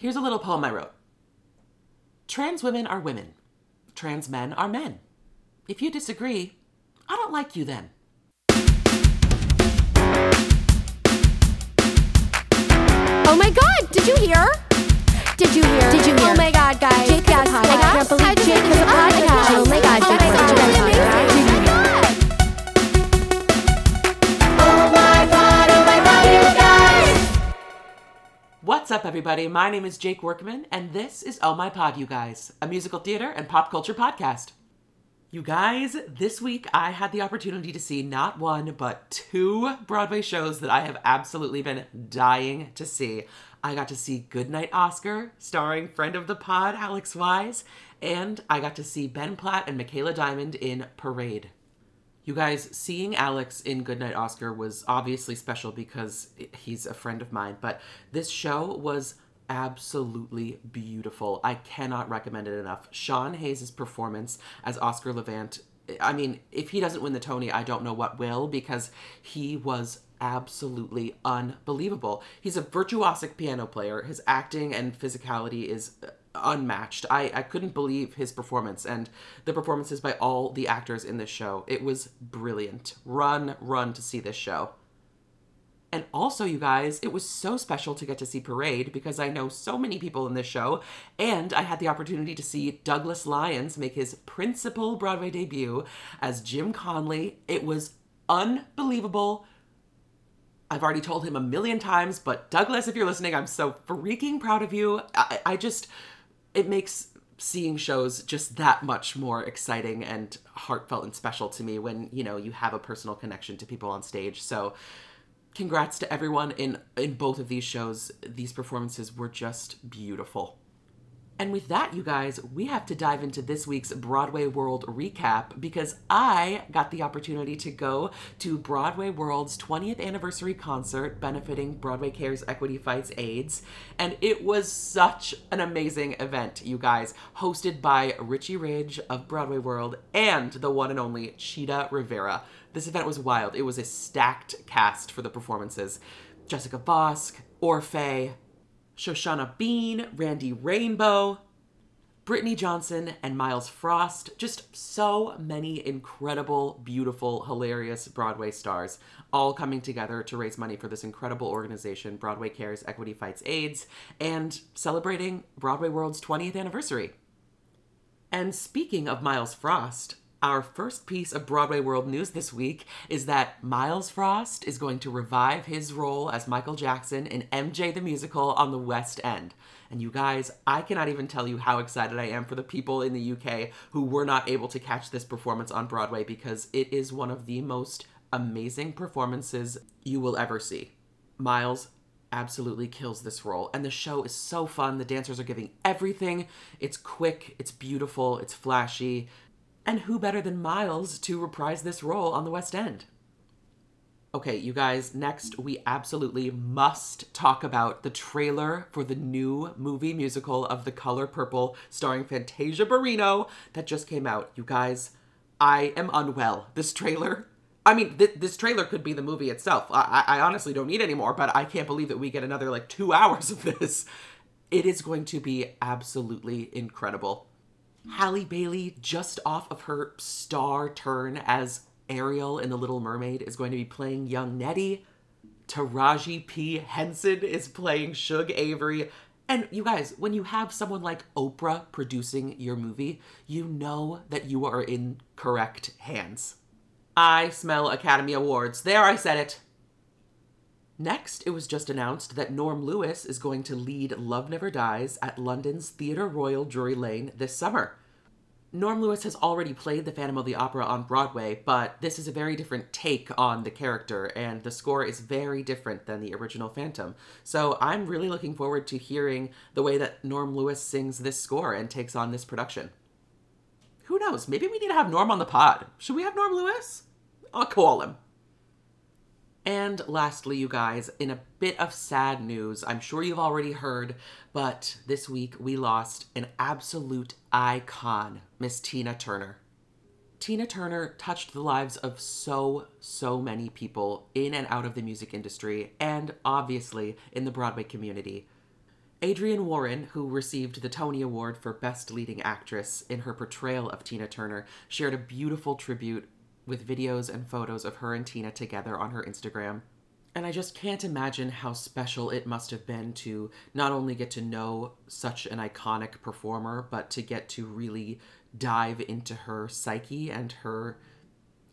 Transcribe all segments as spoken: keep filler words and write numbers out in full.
Here's a little poem I wrote. Trans women are women. Trans men are men. If you disagree, I don't like you then. Oh my God, did you hear? Did you hear? Did you hear? Oh my God, guys. Jake has a podcast. I can't believe Jake has a podcast. Oh my God, Jake has a podcast. Did you hear? What's up, everybody? My name is Jake Workman, and this is Oh My Pod, you guys, a musical theater and pop culture podcast. You guys, this week I had the opportunity to see not one, but two Broadway shows that I have absolutely been dying to see. I got to see Goodnight Oscar, starring friend of the pod, Alex Wise, and I got to see Ben Platt and Michaela Diamond in Parade. You guys, seeing Alex in Goodnight Oscar was obviously special because he's a friend of mine, but this show was absolutely beautiful. I cannot recommend it enough. Sean Hayes' performance as Oscar Levant, I mean, if he doesn't win the Tony, I don't know what will, because he was absolutely unbelievable. He's a virtuosic piano player. His acting and physicality is unmatched. I, I couldn't believe his performance and the performances by all the actors in this show. It was brilliant. Run, run to see this show. And also, you guys, it was so special to get to see Parade because I know so many people in this show, and I had the opportunity to see Douglas Lyons make his principal Broadway debut as Jim Conley. It was unbelievable. I've already told him a million times, but Douglas, if you're listening, I'm so freaking proud of you. I, I just... It makes seeing shows just that much more exciting and heartfelt and special to me when, you know, you have a personal connection to people on stage. So congrats to everyone in, in both of these shows. These performances were just beautiful. And with that, you guys, we have to dive into this week's Broadway World recap because I got the opportunity to go to Broadway World's twentieth anniversary concert benefiting Broadway Cares Equity Fights AIDS. And it was such an amazing event, you guys, hosted by Richie Ridge of Broadway World and the one and only Chita Rivera. This event was wild. It was a stacked cast for the performances. Jessica Vosk, Orfeh, Shoshana Bean, Randy Rainbow, Brittany Johnson, and Miles Frost. Just so many incredible, beautiful, hilarious Broadway stars all coming together to raise money for this incredible organization, Broadway Cares Equity Fights AIDS, and celebrating Broadway World's twentieth anniversary. And speaking of Miles Frost, our first piece of Broadway World news this week is that Miles Frost is going to revive his role as Michael Jackson in M J the Musical on the West End. And you guys, I cannot even tell you how excited I am for the people in the U K who were not able to catch this performance on Broadway because it is one of the most amazing performances you will ever see. Miles absolutely kills this role. And the show is so fun. The dancers are giving everything. It's quick, it's beautiful, it's flashy. And who better than Miles to reprise this role on the West End? Okay, you guys, next we absolutely must talk about the trailer for the new movie musical of The Color Purple starring Fantasia Barrino that just came out. You guys, I am unwell. This trailer, I mean, th- this trailer could be the movie itself. I-, I honestly don't need any more, but I can't believe that we get another like two hours of this. It is going to be absolutely incredible. Halle Bailey, just off of her star turn as Ariel in The Little Mermaid, is going to be playing young Nettie. Taraji P. Henson is playing Suge Avery. And you guys, when you have someone like Oprah producing your movie, you know that you are in correct hands. I smell Academy Awards. There, I said it. Next, it was just announced that Norm Lewis is going to lead Love Never Dies at London's Theatre Royal Drury Lane this summer. Norm Lewis has already played the Phantom of the Opera on Broadway, but this is a very different take on the character, and the score is very different than the original Phantom. So I'm really looking forward to hearing the way that Norm Lewis sings this score and takes on this production. Who knows? Maybe we need to have Norm on the pod. Should we have Norm Lewis? I'll call him. And lastly, you guys, in a bit of sad news, I'm sure you've already heard, but this week we lost an absolute icon, Miss Tina Turner. Tina Turner touched the lives of so, so many people in and out of the music industry, and obviously in the Broadway community. Adrienne Warren, who received the Tony Award for Best Leading Actress in her portrayal of Tina Turner, shared a beautiful tribute with videos and photos of her and Tina together on her Instagram. And I just can't imagine how special it must have been to not only get to know such an iconic performer, but to get to really dive into her psyche and her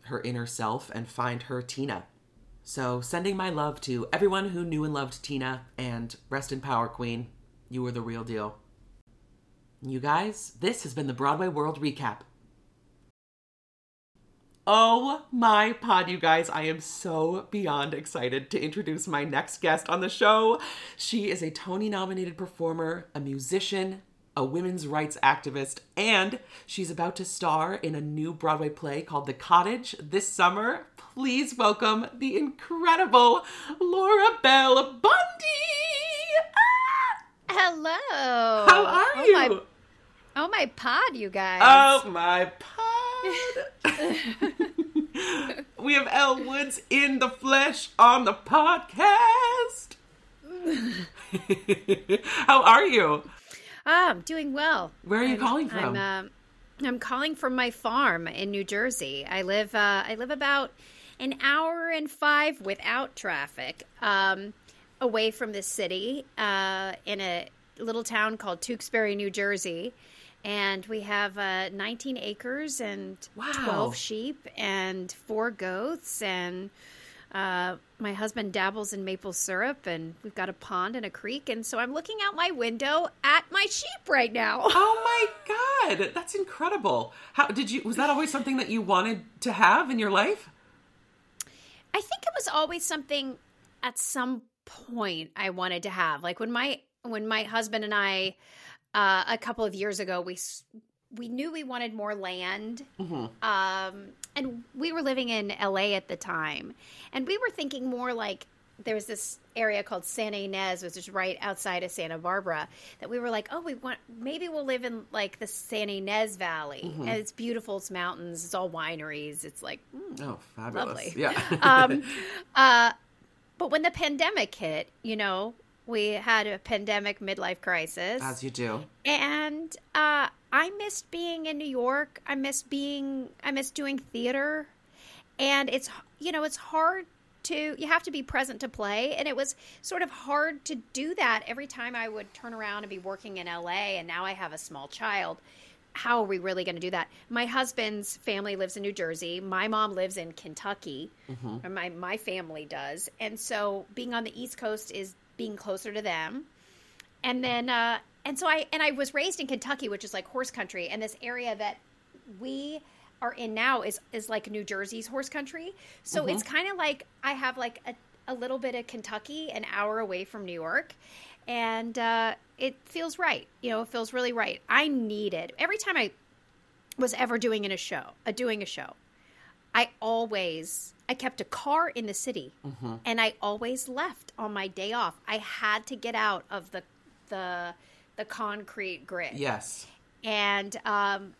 her inner self and find her Tina. So sending my love to everyone who knew and loved Tina, and rest in power, Queen. You were the real deal. You guys, this has been the Broadway World Recap. Oh my pod, you guys. I am so beyond excited to introduce my next guest on the show. She is a Tony-nominated performer, a musician, a women's rights activist, and she's about to star in a new Broadway play called The Cottage this summer. Please welcome the incredible Laura Bell Bundy! Ah! Hello! How are oh you? My, oh my pod, you guys. Oh my pod. We have Elle Woods in the flesh on the podcast. How are you? I'm um, doing well. Where are you I'm, calling from? I'm, um, I'm calling from my farm in New Jersey. I live. Uh, I live about an hour and five without traffic um, away from the city uh, in a little town called Tewksbury, New Jersey. And we have uh, nineteen acres and wow. twelve sheep and four goats. And uh, my husband dabbles in maple syrup. And we've got a pond and a creek. And so I'm looking out my window at my sheep right now. Oh, my God. That's incredible. How did you? Was that always something that you wanted to have in your life? I think it was always something at some point I wanted to have. Like when my when my husband and I... Uh, a couple of years ago, we we knew we wanted more land, mm-hmm. um, and we were living in L A at the time, and we were thinking more like there was this area called Santa Ynez, which is right outside of Santa Barbara, that we were like, oh, we want maybe we'll live in like the Santa Ynez Valley, mm-hmm. and it's beautiful, it's mountains, it's all wineries, it's like mm, oh, fabulous, lovely. Yeah. um, uh, but when the pandemic hit, you know. We had a pandemic midlife crisis. As you do. And uh, I missed being in New York. I missed being, I missed doing theater. And it's, you know, it's hard to, you have to be present to play. And it was sort of hard to do that every time I would turn around and be working in L A. And now I have a small child. How are we really going to do that? My husband's family lives in New Jersey. My mom lives in Kentucky. Mm-hmm. Or my, my family does. And so being on the East Coast is being closer to them. And then, uh, and so I, and I was raised in Kentucky, which is like horse country. And this area that we are in now is, is like New Jersey's horse country. So mm-hmm. it's kind of like, I have like a, a little bit of Kentucky, an hour away from New York. And, uh, it feels right. You know, it feels really right. I needed, every time I was ever doing in a show, uh, doing a show, I always, I kept a car in the city, mm-hmm. and I always left on my day off. I had to get out of the the, the concrete grid. Yes. And um,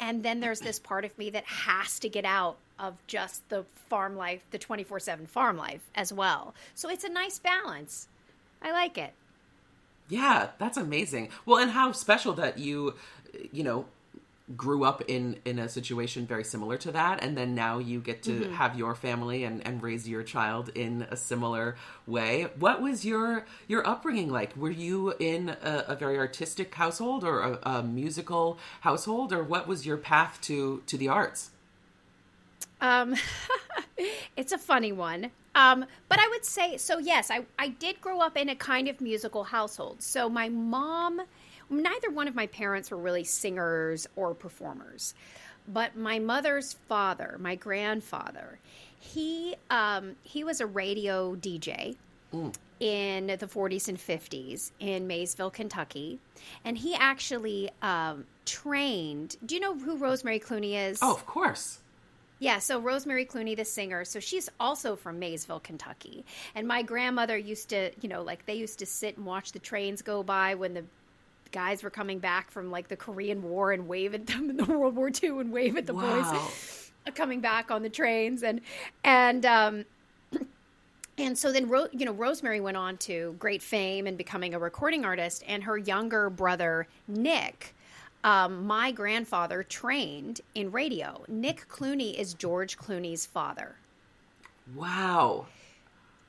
and then there's this part of me that has to get out of just the farm life, the twenty-four seven farm life as well. So it's a nice balance. I like it. Yeah, that's amazing. Well, and how special that you, you know, grew up in, in a situation very similar to that. And then now you get to mm-hmm. have your family and, and raise your child in a similar way. What was your, your upbringing like? Were you in a, a very artistic household or a, a musical household, or what was your path to, to the arts? Um, it's a funny one. Um, but I would say, so yes, I, I did grow up in a kind of musical household. So my mom, neither one of my parents were really singers or performers, but my mother's father, my grandfather, he, um, he was a radio D J mm. in the forties and fifties in Maysville, Kentucky. And he actually, um, trained, do you know who Rosemary Clooney is? Oh, of course. Yeah, so Rosemary Clooney, the singer, so she's also from Maysville, Kentucky. And my grandmother used to, you know, like they used to sit and watch the trains go by when the guys were coming back from like the Korean War and wave at them in the World War Two and wave at the wow. boys coming back on the trains. And, and, um, and so then, Ro- you know, Rosemary went on to great fame and becoming a recording artist, and her younger brother, Nick, Um, my grandfather trained in radio. Nick Clooney is George Clooney's father. Wow.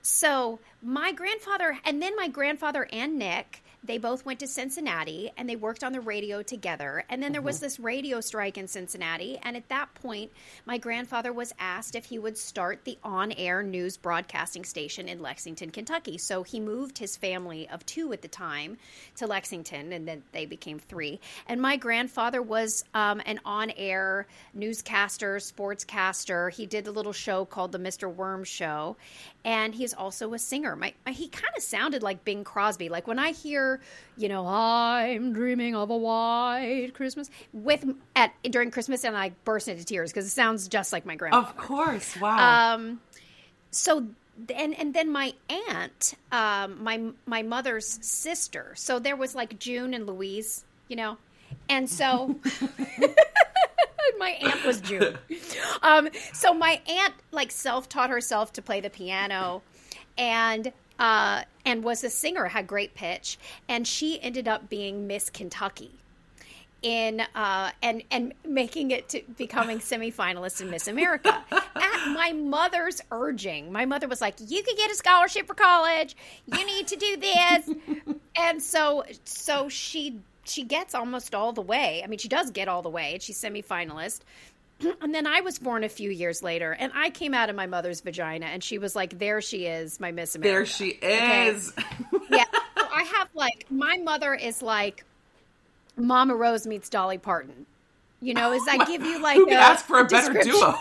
So my grandfather, and then my grandfather and Nick, they both went to Cincinnati and they worked on the radio together. And then there mm-hmm. was this radio strike in Cincinnati. And at that point, my grandfather was asked if he would start the on-air news broadcasting station in Lexington, Kentucky. So he moved his family of two at the time to Lexington, and then they became three. And my grandfather was um, an on-air newscaster, sportscaster. He did a little show called the Mister Worm Show. And he's also a singer. My, my, he kind of sounded like Bing Crosby. Like when I hear, you know, I'm dreaming of a white Christmas with at during Christmas, and I burst into tears because it sounds just like my grandma. Of course, wow. Um, so and and then my aunt, um, my my mother's sister. So there was like June and Louise, you know, and so my aunt was June. Um, so my aunt like self-taught herself to play the piano, and. Uh, and was a singer, had great pitch, and she ended up being Miss Kentucky in uh, and and making it to becoming semifinalist in Miss America. At my mother's urging, my mother was like, "You could get a scholarship for college. You need to do this." And so, so she she gets almost all the way. I mean, she does get all the way, and she's semifinalist. And then I was born a few years later, and I came out of my mother's vagina, and she was like, there she is, my Miss America. There she is. Okay? Yeah. So I have like, my mother is like Mama Rose meets Dolly Parton. You know, is I give you like Who a ask for a, a better duo.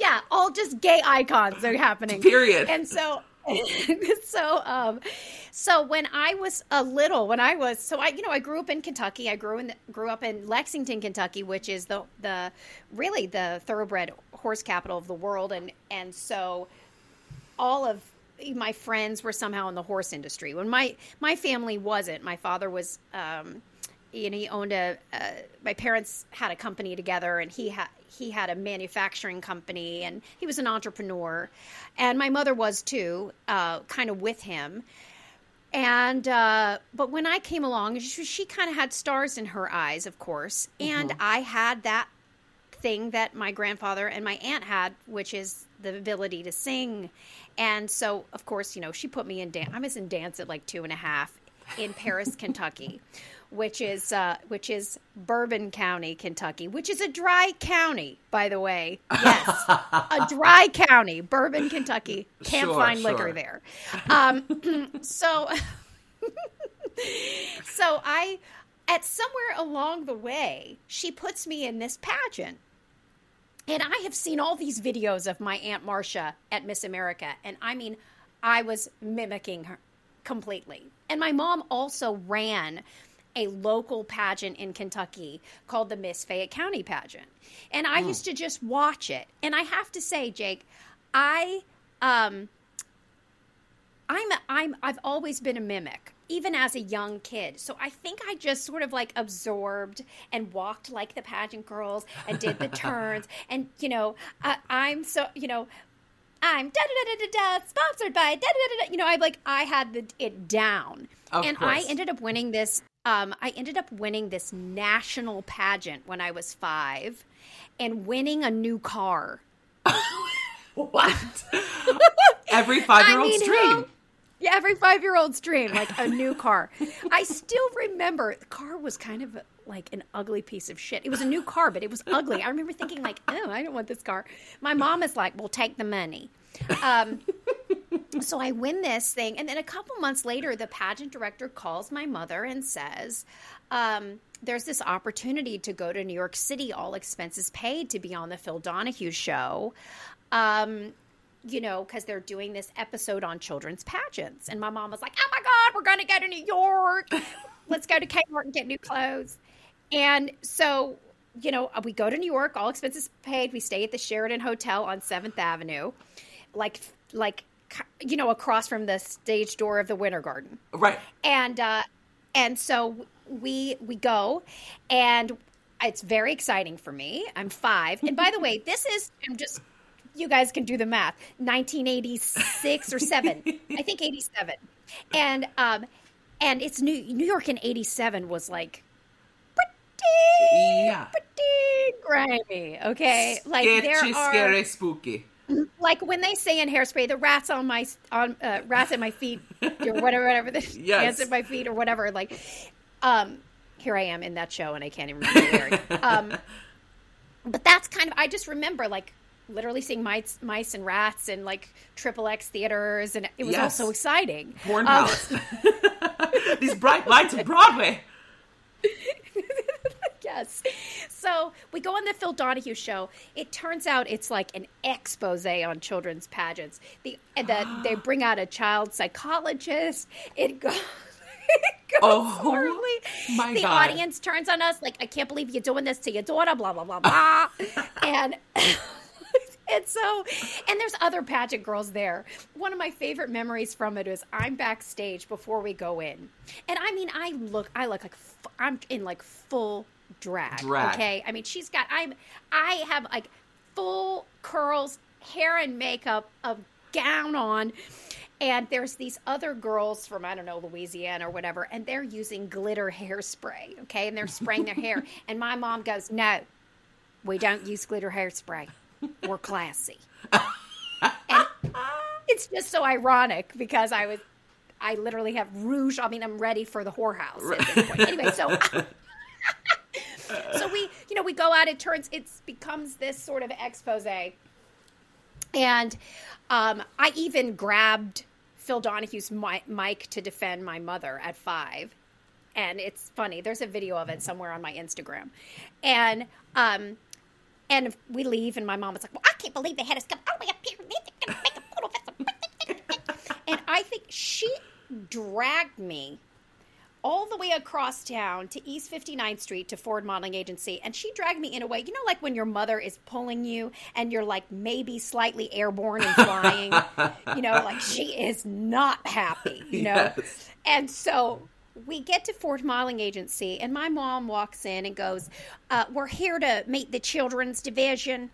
Yeah. All just gay icons are happening. Period. And so... so, um, so when I was a little, when I was, so I, you know, I grew up in Kentucky. I grew in, grew up in Lexington, Kentucky, which is the, the, really the thoroughbred horse capital of the world. And, and so all of my friends were somehow in the horse industry when my, my family wasn't. My father was, um, you know, he owned a, uh, my parents had a company together, and he had, he had a manufacturing company, and he was an entrepreneur, and my mother was too, uh, kind of with him. And, uh, but when I came along, she, she kind of had stars in her eyes, of course. And mm-hmm. I had that thing that my grandfather and my aunt had, which is the ability to sing. And so of course, you know, she put me in dance. I was in dance at like two and a half in Paris, Kentucky. Which is uh, which is Bourbon County, Kentucky, which is a dry county, by the way. Yes, a dry county, Bourbon, Kentucky. Can't sure, find sure. liquor there. Um, so, so I, at somewhere along the way, she puts me in this pageant. And I have seen all these videos of my Aunt Marcia at Miss America. And I mean, I was mimicking her completely. And my mom also ran a local pageant in Kentucky called the Miss Fayette County pageant. And I mm. used to just watch it. And I have to say, Jake, I, um, I'm, I'm, I've always been a mimic, even as a young kid. So I think I just sort of like absorbed and walked like the pageant girls and did the turns. And, you know, I, I'm so, you know, I'm da da da da da sponsored by da da da da. You know, I like, I had the, it down. Of and course. I ended up winning this um, I ended up winning this national pageant when I was five and winning a new car. What? Every five-year-old's I mean, dream. How- Yeah, every five-year-old's dream, like a new car. I still remember the car was kind of like an ugly piece of shit. It was a new car, but it was ugly. I remember thinking like, oh, I don't want this car. My mom is like, well, take the money. Um, so I win this thing. And then a couple months later, the pageant director calls my mother and says, um, there's this opportunity to go to New York City, all expenses paid, to be on the Phil Donahue show. Um You know, because they're doing this episode on children's pageants. And my mom was like, oh, my God, we're going to go to New York. Let's go to Kmart and get new clothes. And so, you know, we go to New York, all expenses paid. We stay at the Sheraton Hotel on seventh avenue, like, like you know, across from the stage door of the Winter Garden. Right. And uh, and so we we go, and it's very exciting for me. I'm five. And by the way, this is – I'm just – you guys can do the math. nineteen eighty-six or seven, I think eighty-seven, and um, and it's New New York in eighty-seven was like pretty, yeah. pretty grimy. Okay, like sketchy, there are scary, spooky. Like when they say in Hairspray, the rats on my on uh, rats at my feet or whatever, whatever the yes. ants at my feet or whatever. Like, um, here I am in that show and I can't even remember where. um, but that's kind of I just remember like. Literally seeing mice, mice and rats and like triple X theaters, and it was yes. all so exciting. Hornhouse, um, these bright lights of Broadway. Yes. So we go on the Phil Donahue show. It turns out it's like an expose on children's pageants. The the they bring out a child psychologist. It goes. Oh horribly. My the God. Audience turns on us like, I can't believe you're doing this to your daughter. Blah blah blah blah, and. And so, and there's other pageant girls there. One of my favorite memories from it is I'm backstage before we go in. And I mean, I look, I look like, f- I'm in like full drag, drag. Okay? I mean, she's got, I'm, I have like full curls, hair and makeup, a gown on. And there's these other girls from, I don't know, Louisiana or whatever. And they're using glitter hairspray, okay? And they're spraying their hair. And my mom goes, no, we don't use glitter hairspray. We're classy. And it's just so ironic because I was, I literally have rouge. I mean, I'm ready for the whorehouse at this point. Anyway, so, so we, you know, we go out, it turns, it becomes this sort of expose. And um, I even grabbed Phil Donahue's mic to defend my mother at five. And it's funny. There's a video of it somewhere on my Instagram. And, um, And we leave, and my mom was like, well, I can't believe they had us come all the way up here. Make a photo of us. And I think she dragged me all the way across town to East fifty-ninth Street to Ford Modeling Agency. And she dragged me in a way, you know, like when your mother is pulling you and you're like maybe slightly airborne and flying. You know, like she is not happy, you know. Yes. And so we get to Ford Modeling Agency, and my mom walks in and goes, uh, we're here to meet the children's division.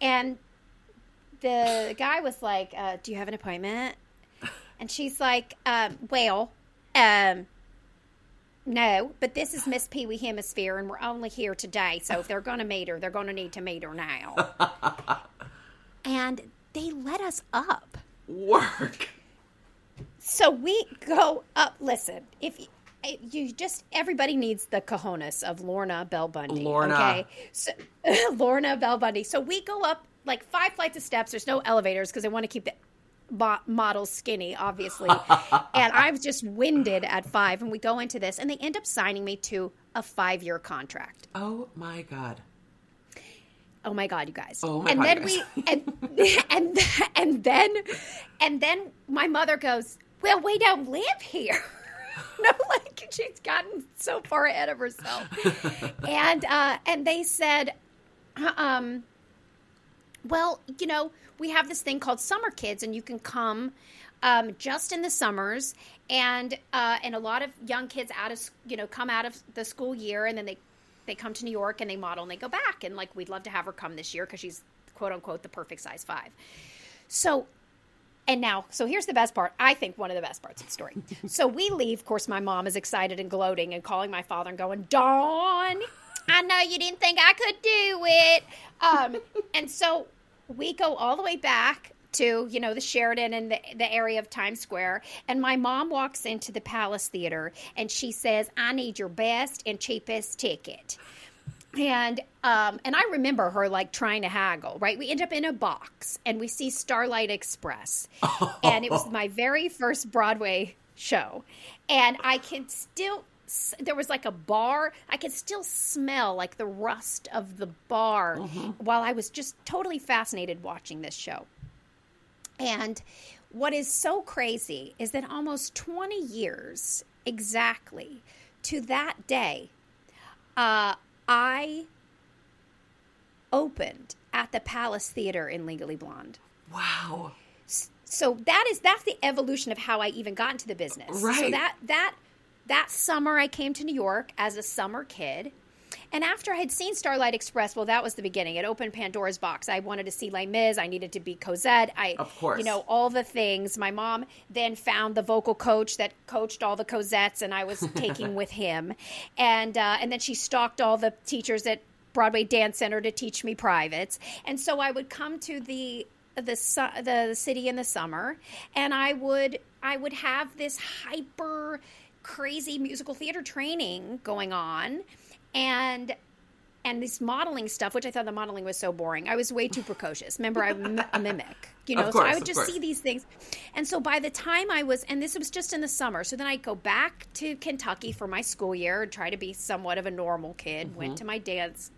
And the guy was like, uh, do you have an appointment? And she's like, um, well, um, no, but this is Miss Pee Wee Hemisphere, and we're only here today. So if they're going to meet her, they're going to need to meet her now. And they let us up. Work. So we go up. Listen, if you, you just, everybody needs the cojones of Lorna Bell Bundy. Lorna. Okay. So, Lorna Bell Bundy. So we go up like five flights of steps. There's no elevators because I want to keep the bo- models skinny, obviously. And I was just winded at five. And we go into this, and they end up signing me to a five year contract. Oh my God. Oh my God, you guys. Oh my and God. Then we, and, and, and then, and then my mother goes, well, we don't live here. No, like she's gotten so far ahead of herself. And uh, and they said, um, well, you know, we have this thing called Summer Kids, and you can come um, just in the summers, and uh, and a lot of young kids out of you know come out of the school year, and then they they come to New York and they model and they go back, and like we'd love to have her come this year because she's quote unquote the perfect size five. So. And now, so here's the best part. I think one of the best parts of the story. So we leave. Of course, my mom is excited and gloating and calling my father and going, Dawn, I know you didn't think I could do it. Um, and so we go all the way back to, you know, the Sheridan and the, the area of Times Square. And my mom walks into the Palace Theater and she says, I need your best and cheapest ticket. And um, and I remember her, like, trying to haggle, right? We end up in a box and we see Starlight Express. And it was my very first Broadway show. And I can still... there was like a bar. I could still smell like the rust of the bar mm-hmm. while I was just totally fascinated watching this show. And what is so crazy is that almost twenty years exactly to that day, uh, I opened at the Palace Theater in Legally Blonde. Wow. So that is, that's the evolution of how I even got into the business. Right. So that, that, That summer, I came to New York as a summer kid. And after I had seen Starlight Express, well, that was the beginning. It opened Pandora's box. I wanted to see Les Mis. I needed to be Cosette. I, of course. You know, all the things. My mom then found the vocal coach that coached all the Cosettes, and I was taking with him. And, uh, and then she stalked all the teachers at Broadway Dance Center to teach me privates. And so I would come to the... The, su- the the city in the summer, and I would I would have this hyper crazy musical theater training going on, and and this modeling stuff, which I thought the modeling was so boring. I was way too precocious. Remember, I m- mimic, you know. Of course, so I would just see these things, and so by the time I was, and this was just in the summer, so then I'd go back to Kentucky for my school year and try to be somewhat of a normal kid. Mm-hmm. Went to my dance,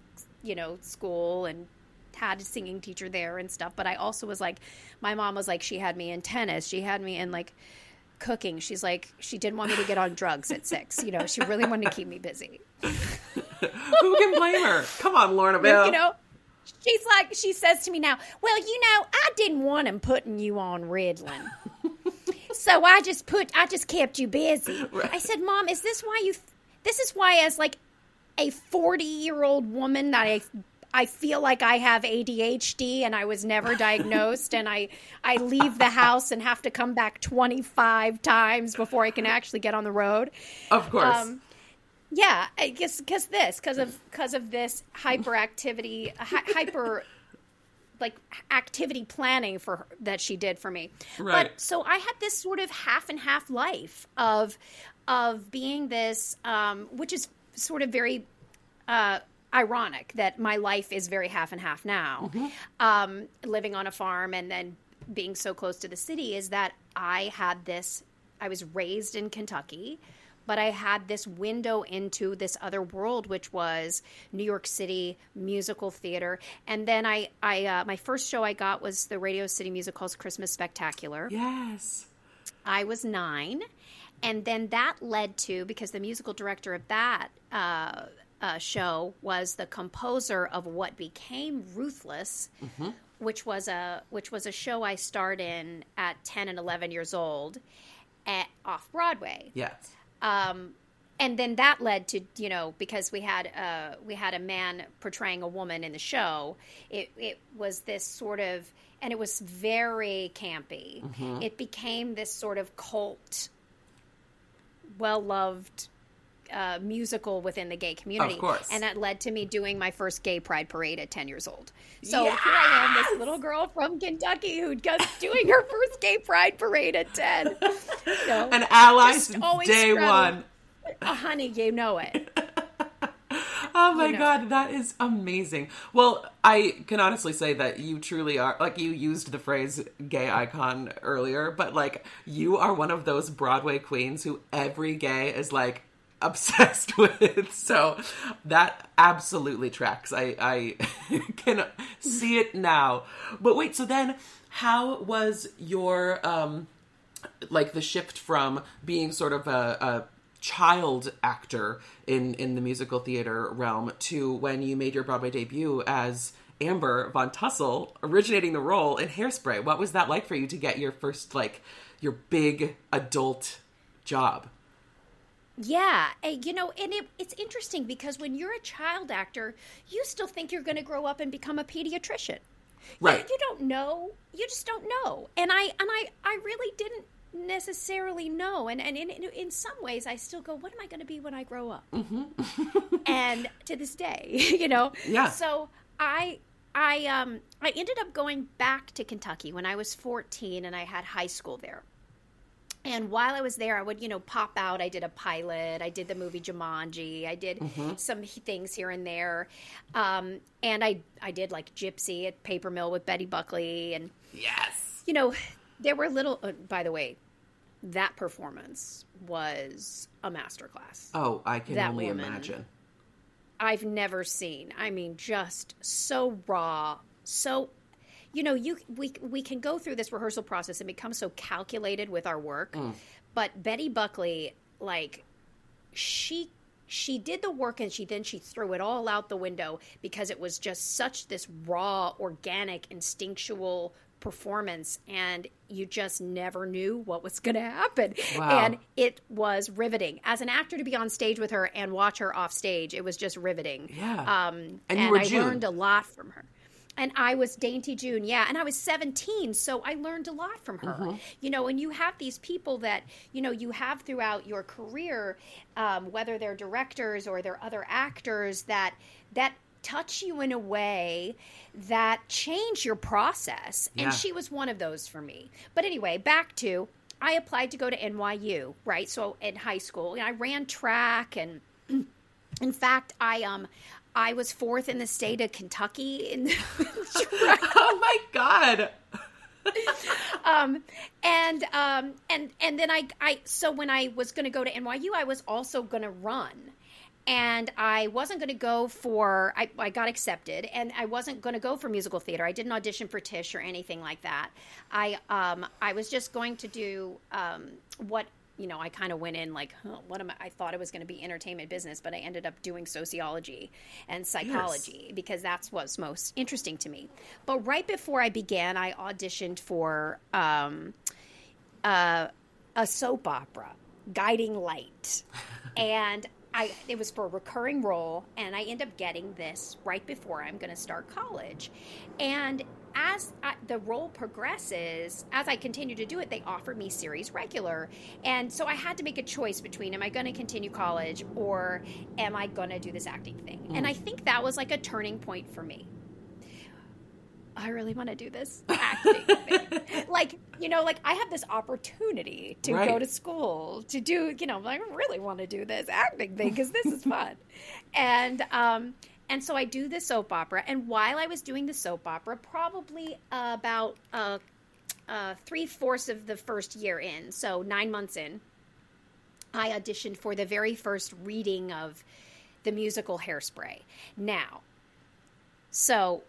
you know, school and had a singing teacher there and stuff, but I also was like, my mom was like, she had me in tennis, she had me in like cooking, she's like, she didn't want me to get on drugs at six, you know, she really wanted to keep me busy. Who can blame her? Come on, Laura Bell. You know, she's like, she says to me now, well, you know, I didn't want him putting you on Ritalin. So I just put, I just kept you busy. Right. I said, Mom, is this why you, th- this is why as like a forty year old woman that I I feel like I have A D H D and I was never diagnosed, and I, I leave the house and have to come back twenty-five times before I can actually get on the road. Of course. Um, yeah, I guess because this, because of, because of this hyperactivity, hi- hyper like activity planning for her, that she did for me. Right. But so I had this sort of half and half life of, of being this, um, which is sort of very, uh, ironic that my life is very half and half now. Mm-hmm. Um, living on a farm and then being so close to the city is that I had this, I was raised in Kentucky, but I had this window into this other world, which was New York City musical theater. And then I, I uh, my first show I got was the Radio City Music Hall's Christmas Spectacular. Yes. I was nine. And then that led to, because the musical director of that, uh, Uh, show was the composer of what became Ruthless, mm-hmm. which was a which was a show I starred in at ten and eleven years old, at off Broadway. Yes. Um, and then that led to, you know, because we had uh we had a man portraying a woman in the show. It it was this sort of, and it was very campy. Mm-hmm. It became this sort of cult, well loved. Uh, musical within the gay community. Of course. And that led to me doing my first gay pride parade at ten years old. So yes! Here I am, this little girl from Kentucky who just doing her first gay pride parade at ten. You know, an ally since day one. Oh, honey, you know it. Oh my you know. God, that is amazing. Well, I can honestly say that you truly are, like, you used the phrase gay icon earlier, but like, you are one of those Broadway queens who every gay is like, obsessed with. So that absolutely tracks. I, I can see it now. But wait, so then how was your, um, like the shift from being sort of a, a child actor in, in the musical theater realm to when you made your Broadway debut as Amber Von Tussle, originating the role in Hairspray? What was that like for you to get your first, like, your big adult job? Yeah, you know, and it, it's interesting because when you're a child actor, you still think you're going to grow up and become a pediatrician. Right. You, you don't know. You just don't know. And I and I, I really didn't necessarily know. And, and in, in some ways, I still go, what am I going to be when I grow up? Mm-hmm. And to this day, you know. Yeah. So I... I um I ended up going back to Kentucky when I was fourteen, and I had high school there. And while I was there, I would, you know, pop out. I did a pilot. I did the movie Jumanji. I did mm-hmm. some things here and there. Um, and I, I did, like, Gypsy at Paper Mill with Betty Buckley. And, yes, you know, there were little uh, – by the way, that performance was a masterclass. Oh, I can that only woman, imagine. I've never seen. I mean, just so raw, so, you know, you we we can go through this rehearsal process and become so calculated with our work. Mm. But Betty Buckley, like, she she did the work, and she then she threw it all out the window because it was just such this raw, organic, instinctual performance, and you just never knew what was going to happen. Wow. And it was riveting. As an actor, to be on stage with her and watch her off stage, it was just riveting. Yeah. Um, and you and were I June. learned a lot from her. And I was Dainty June, yeah. And I was seventeen, so I learned a lot from her. Mm-hmm. You know, and you have these people that, you know, you have throughout your career, um, whether they're directors or they're other actors, that that touch you in a way that change your process. And yeah. she was one of those for me. But anyway, back to, I applied to go to N Y U, right? So in high school, and I ran track, and in fact, I um I was fourth in the state of Kentucky in track. Oh my God. um and um and and then I I so when I was going to go to N Y U, I was also going to run. And I wasn't going to go for, I, I got accepted, and I wasn't going to go for musical theater. I didn't audition for Tisch or anything like that. I um, I was just going to do um, what, you know, I kind of went in like, huh, what am I, I thought it was going to be entertainment business, but I ended up doing sociology and psychology yes. because that's what's most interesting to me. But right before I began, I auditioned for um, uh, a soap opera, Guiding Light. And I, it was for a recurring role, and I end up getting this right before I'm going to start college. And as I, the role progresses, as I continue to do it, they offered me series regular. And so I had to make a choice between, am I going to continue college, or am I going to do this acting thing? Mm. And I think that was like a turning point for me. I really want to do this acting thing. Like, you know, like I have this opportunity to right. go to school, to do, you know, I really want to do this acting thing because this is fun. And um, and so I do the soap opera. And while I was doing the soap opera, probably about uh, uh, three-fourths of the first year in, so nine months in, I auditioned for the very first reading of the musical Hairspray. Now, so...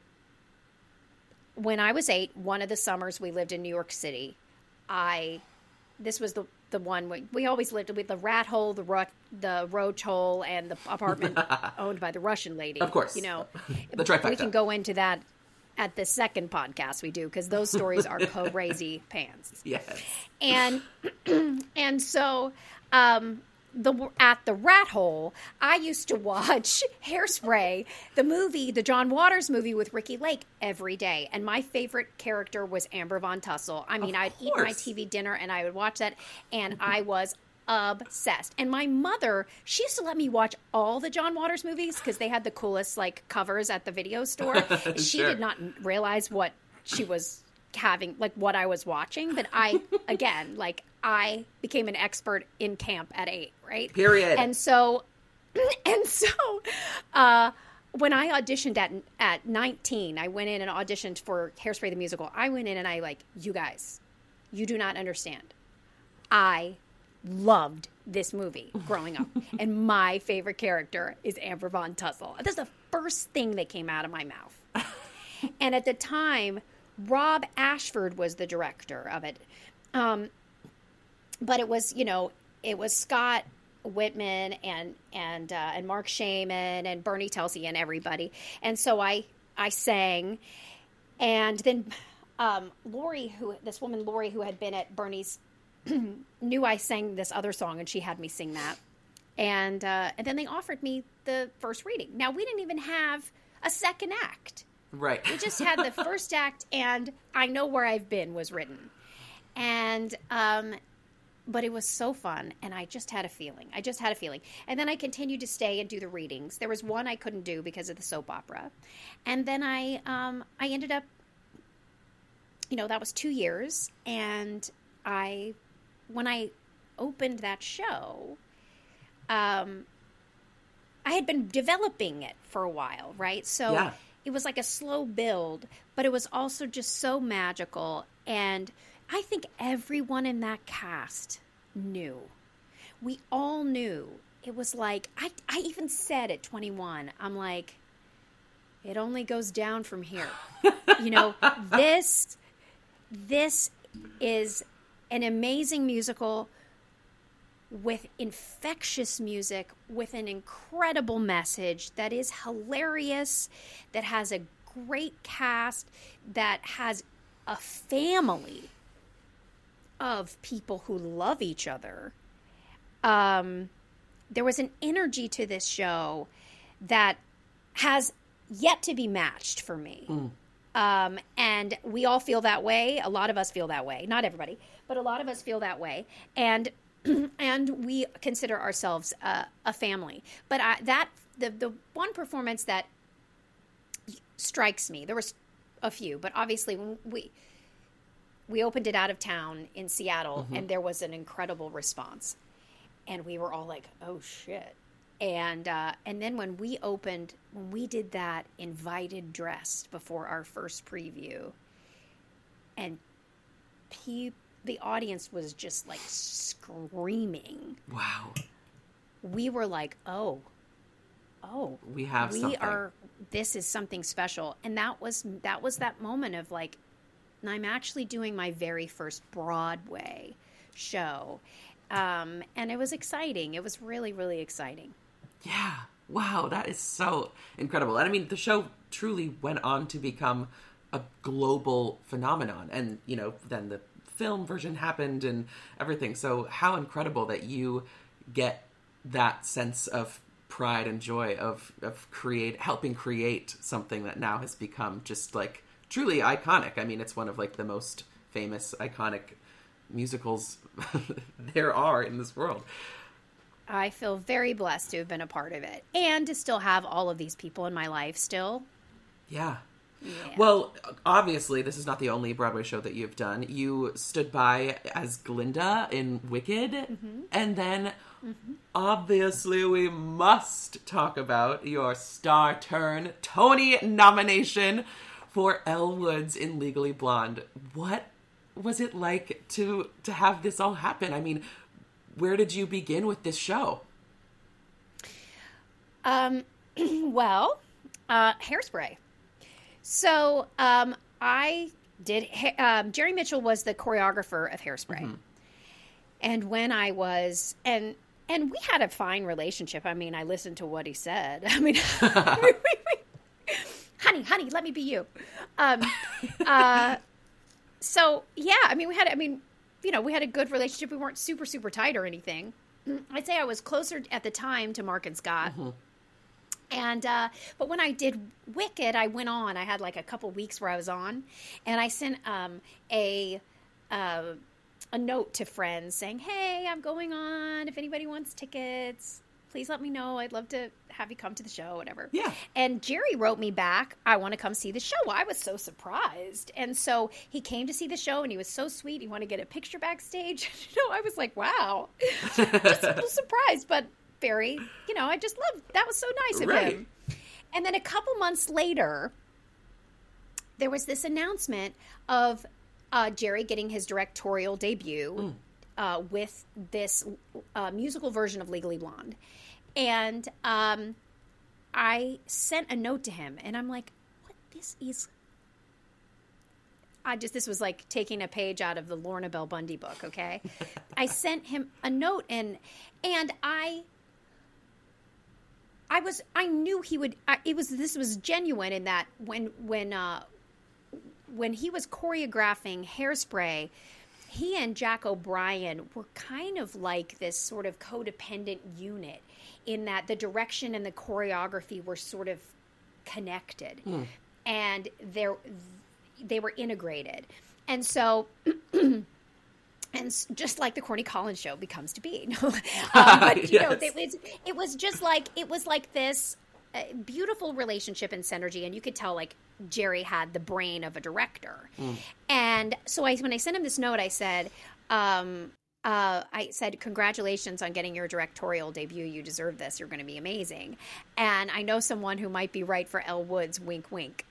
when I was eight, one of the summers we lived in New York City, I, this was the the one we, we always lived with the rat hole, the rut, the roach hole, and the apartment owned by the Russian lady. Of course, you know, the trifecta. We can go into that at the second podcast we do because those stories are crazy pants. Yes, and and so. Um, The, at the rat hole, I used to watch Hairspray, the movie, the John Waters movie with Ricky Lake every day. And my favorite character was Amber Von Tussle. I mean, of I'd course. eat my T V dinner and I would watch that. And I was obsessed. And my mother, she used to let me watch all the John Waters movies because they had the coolest, like, covers at the video store. Sure. She did not realize what she was having, like, what I was watching. But I, again, like... I became an expert in camp at eight, right? Period. And so, and so, uh, when I auditioned at at nineteen, I went in and auditioned for Hairspray the musical. I went in and I like, you guys, you do not understand. I loved this movie growing up, and my favorite character is Amber Von Tussle. That's the first thing that came out of my mouth. And at the time, Rob Ashford was the director of it. Um, But it was, you know, it was Scott Whitman and and uh, and Mark Shaman and Bernie Telsey and everybody. And so I I sang, and then um, Lori, who this woman Lori, who had been at Bernie's, knew I sang this other song, and she had me sing that. And uh, and then they offered me the first reading. Now we didn't even have a second act. Right. We just had the first act and I Know Where I've Been was written. And, um, but it was so fun. And I just had a feeling. I just had a feeling. And then I continued to stay and do the readings. There was one I couldn't do because of the soap opera. And then I, um, I ended up, you know, that was two years. And I, when I opened that show, um, I had been developing it for a while. Right. So yeah. It was like a slow build, but it was also just so magical. And I think everyone in that cast knew. We all knew. It was like, I, I even said at twenty-one, I'm like, it only goes down from here. You know, this, this is an amazing musical with infectious music, with an incredible message that is hilarious, that has a great cast, that has a family of people who love each other. Um, there was an energy to this show that has yet to be matched for me. Mm. Um, and we all feel that way. A lot of us feel that way. Not everybody, but a lot of us feel that way. And and we consider ourselves uh, a family. But I, that the the one performance that strikes me, there was a few, but obviously when we we opened it out of town in Seattle, mm-hmm. and there was an incredible response, and we were all like, "Oh shit!" And uh, and then when we opened, when we did that invited dressed before our first preview, and people. The audience was just like screaming. Wow. We were like, oh, oh, we have we something. Are, this is something special. And that was, that was that moment of like, I'm actually doing my very first Broadway show. Um, and it was exciting. It was really, really exciting. Yeah. Wow. That is so incredible. And I mean, the show truly went on to become a global phenomenon. And, you know, then the film version happened and everything. So how incredible that you get that sense of pride and joy of of create helping create something that now has become just like truly iconic. I mean, it's one of like the most famous iconic musicals there are in this world. I feel very blessed to have been a part of it and to still have all of these people in my life still. Yeah. Yeah. Well, obviously, this is not the only Broadway show that you've done. You stood by as Glinda in Wicked. Mm-hmm. And then, mm-hmm. obviously, we must talk about your star turn Tony nomination for Elle Woods in Legally Blonde. What was it like to to have this all happen? I mean, where did you begin with this show? Um, well, uh, Hairspray. So um, I did, um, Jerry Mitchell was the choreographer of Hairspray. Mm-hmm. And when I was, and and we had a fine relationship. I mean, I listened to what he said. I mean, honey, honey, let me be you. Um, uh, so, yeah, I mean, we had, I mean, you know, we had a good relationship. We weren't super, super tight or anything. I'd say I was closer at the time to Mark and Scott. Mm-hmm. And, uh, but when I did Wicked, I went on, I had like a couple weeks where I was on and I sent, um, a, uh, a note to friends saying, hey, I'm going on. If anybody wants tickets, please let me know. I'd love to have you come to the show, whatever. Yeah. And Jerry wrote me back, I want to come see the show. Well, I was so surprised. And so he came to see the show and he was so sweet. He wanted to get a picture backstage. You know, I was like, wow, just a little surprised, but. Very, you know, I just loved, that was so nice of right. him. And then a couple months later, there was this announcement of uh, Jerry getting his directorial debut mm. uh, with this uh, musical version of Legally Blonde. And um, I sent a note to him and I'm like, what this is? I just, this was like taking a page out of the Laura Bell Bundy book, okay? I sent him a note and, and I... I was, I knew he would, I, it was, this was genuine in that when, when, uh, when he was choreographing Hairspray, he and Jack O'Brien were kind of like this sort of codependent unit in that the direction and the choreography were sort of connected. Mm. and they're, they were integrated. And so... And just like the Corny Collins show becomes to be, no? um, but you yes. know, it was, it was just like it was like this uh, beautiful relationship and synergy, and you could tell like Jerry had the brain of a director. Mm. And so I, when I sent him this note, I said, um, uh, I said, congratulations on getting your directorial debut. You deserve this. You're going to be amazing. And I know someone who might be right for Elle Woods. Wink, wink.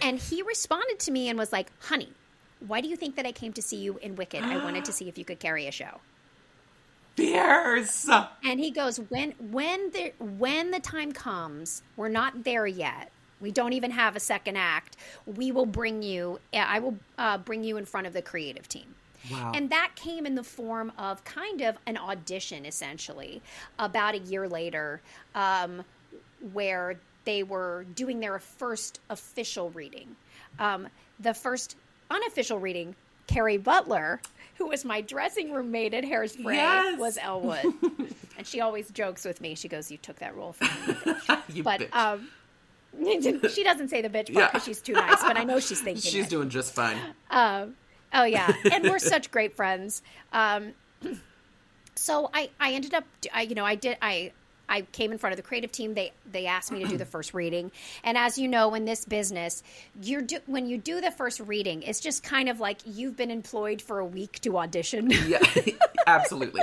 And he responded to me and was like, honey, why do you think that I came to see you in Wicked? I wanted to see if you could carry a show. Fierce. And he goes, when when the when the time comes, we're not there yet. We don't even have a second act. We will bring you. I will uh, bring you in front of the creative team. Wow. And that came in the form of kind of an audition, essentially, about a year later, um, where they were doing their first official reading, um, the first. unofficial reading, Carrie Butler, who was my dressing room mate at Hairspray, yes. was Elle Woods. And she always jokes with me. She goes, you took that role from me, bitch. you but, bitch. Um, she doesn't say the bitch part because yeah. she's too nice, but I know she's thinking She's it. doing just fine. Um, oh, yeah. And we're such great friends. Um, so I, I ended up, I, you know, I did, I... I came in front of the creative team. They they asked me to do the first reading. And as you know, in this business, you're do, when you do the first reading, it's just kind of like you've been employed for a week to audition. Yeah, absolutely.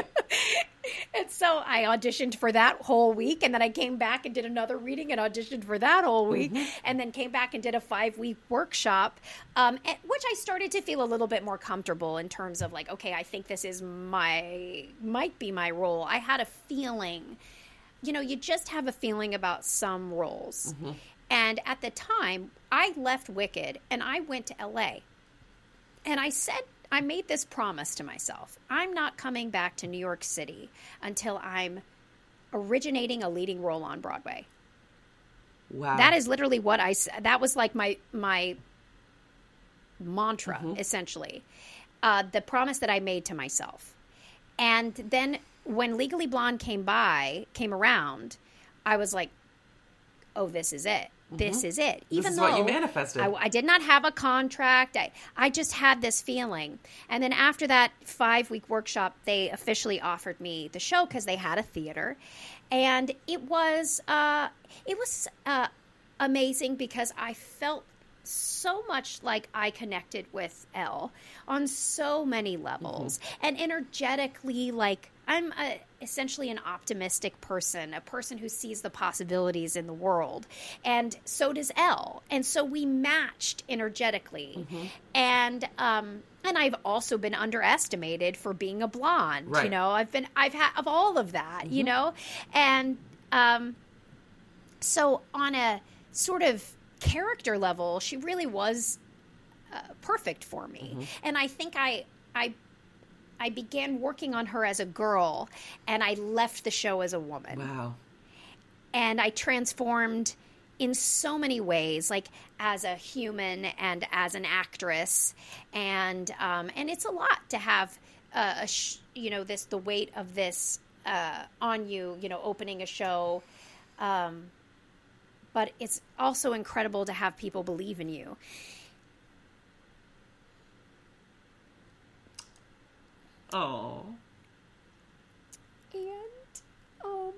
And so I auditioned for that whole week, and then I came back and did another reading and auditioned for that whole week, mm-hmm. and then came back and did a five-week workshop, um, at, which I started to feel a little bit more comfortable in terms of like, okay, I think this is my might be my role. I had a feeling... You know, you just have a feeling about some roles. Mm-hmm. And at the time, I left Wicked and I went to L A. And I said, I made this promise to myself. I'm not coming back to New York City until I'm originating a leading role on Broadway. Wow. That is literally what I said. That was like my, my mantra, mm-hmm. essentially. Uh, the promise that I made to myself. And then... when Legally Blonde came by, came around, I was like, oh, this is it. This mm-hmm. is it. Even this is though what you manifested. I, I did not have a contract. I, I just had this feeling. And then after that five-week workshop, they officially offered me the show because they had a theater. And it was, uh, it was uh, amazing because I felt so much like I connected with Elle on so many levels. Mm-hmm. And energetically, like, I'm a, essentially an optimistic person, a person who sees the possibilities in the world. And so does Elle. And so we matched energetically. Mm-hmm. And um, and I've also been underestimated for being a blonde. Right. You know, I've been, I've had of all of that, mm-hmm. you know. And um, so on a sort of character level, she really was uh, perfect for me. Mm-hmm. And I think I, I, I began working on her as a girl, and I left the show as a woman. Wow. And I transformed in so many ways, like as a human and as an actress. And um, and it's a lot to have, uh, a sh- you know, this the weight of this uh, on you, you know, opening a show. Um, but it's also incredible to have people believe in you. Oh. And um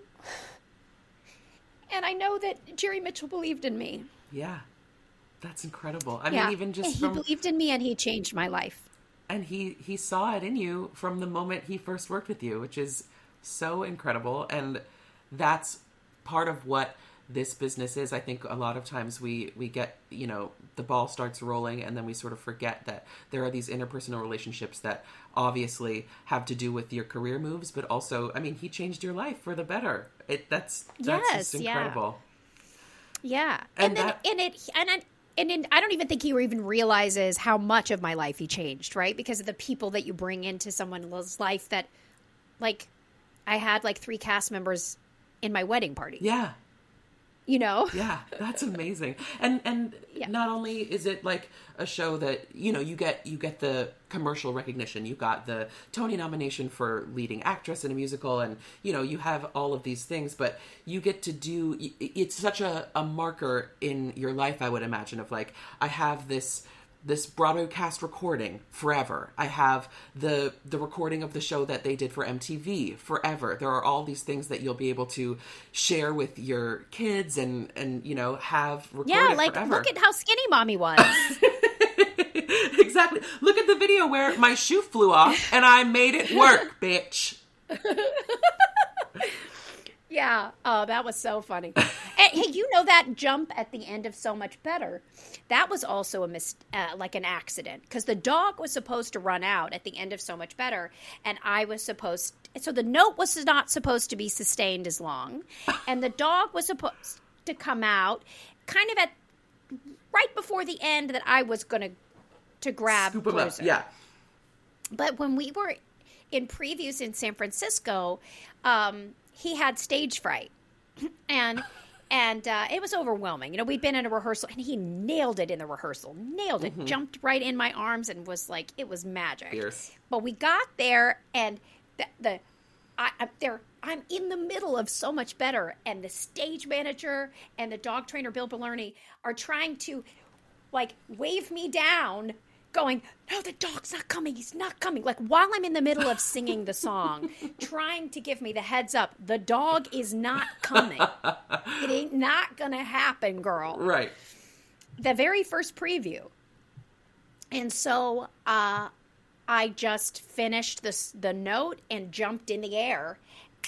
and I know that Jerry Mitchell believed in me. Yeah. That's incredible. I yeah. mean, even just from, he believed in me and he changed my life. And he he saw it in you from the moment he first worked with you, which is so incredible. And that's part of what this business is. I think a lot of times we we get, you know, the ball starts rolling and then we sort of forget that there are these interpersonal relationships that obviously have to do with your career moves, but also, I mean, he changed your life for the better. It that's that's yes, just incredible. Yeah. yeah. And, and then that, and it and I, and in, I don't even think he even realizes how much of my life he changed, right? Because of the people that you bring into someone's life. That, like, I had like three cast members in my wedding party. Yeah. you know? Yeah, that's amazing. And and yeah. not only is it like a show that, you know, you get you get the commercial recognition. You got the Tony nomination for leading actress in a musical, and, you know, you have all of these things, but you get to do, it's such a, a marker in your life, I would imagine, of like, I have this this Broadway cast recording forever. I have the the recording of the show that they did for M T V forever. There are all these things that you'll be able to share with your kids and, and you know, have recorded forever. Yeah, like, forever. Look at how skinny mommy was. Exactly. Look at the video where my shoe flew off and I made it work, bitch. Yeah. Oh, that was so funny. And, hey, you know that jump at the end of So Much Better? That was also a mis- uh, like an accident, because the dog was supposed to run out at the end of So Much Better, and I was supposed – so the note was not supposed to be sustained as long, and the dog was supposed to come out kind of at – right before the end that I was going to to grab Scoop him up, yeah. But when we were in previews in San Francisco, um, he had stage fright, and and uh, it was overwhelming. You know, we'd been in a rehearsal, and he nailed it in the rehearsal. Nailed it. Mm-hmm. Jumped right in my arms and was like, it was magic. Fierce. But we got there, and the, the I, I'm there. I'm in the middle of So Much Better, and the stage manager and the dog trainer Bill Belerni are trying to, like, wave me down, going, no, the dog's not coming. He's not coming. Like, while I'm in the middle of singing the song, trying to give me the heads up, the dog is not coming. It ain't not going to happen, girl. Right. The very first preview. And so uh, I just finished this, the note and jumped in the air.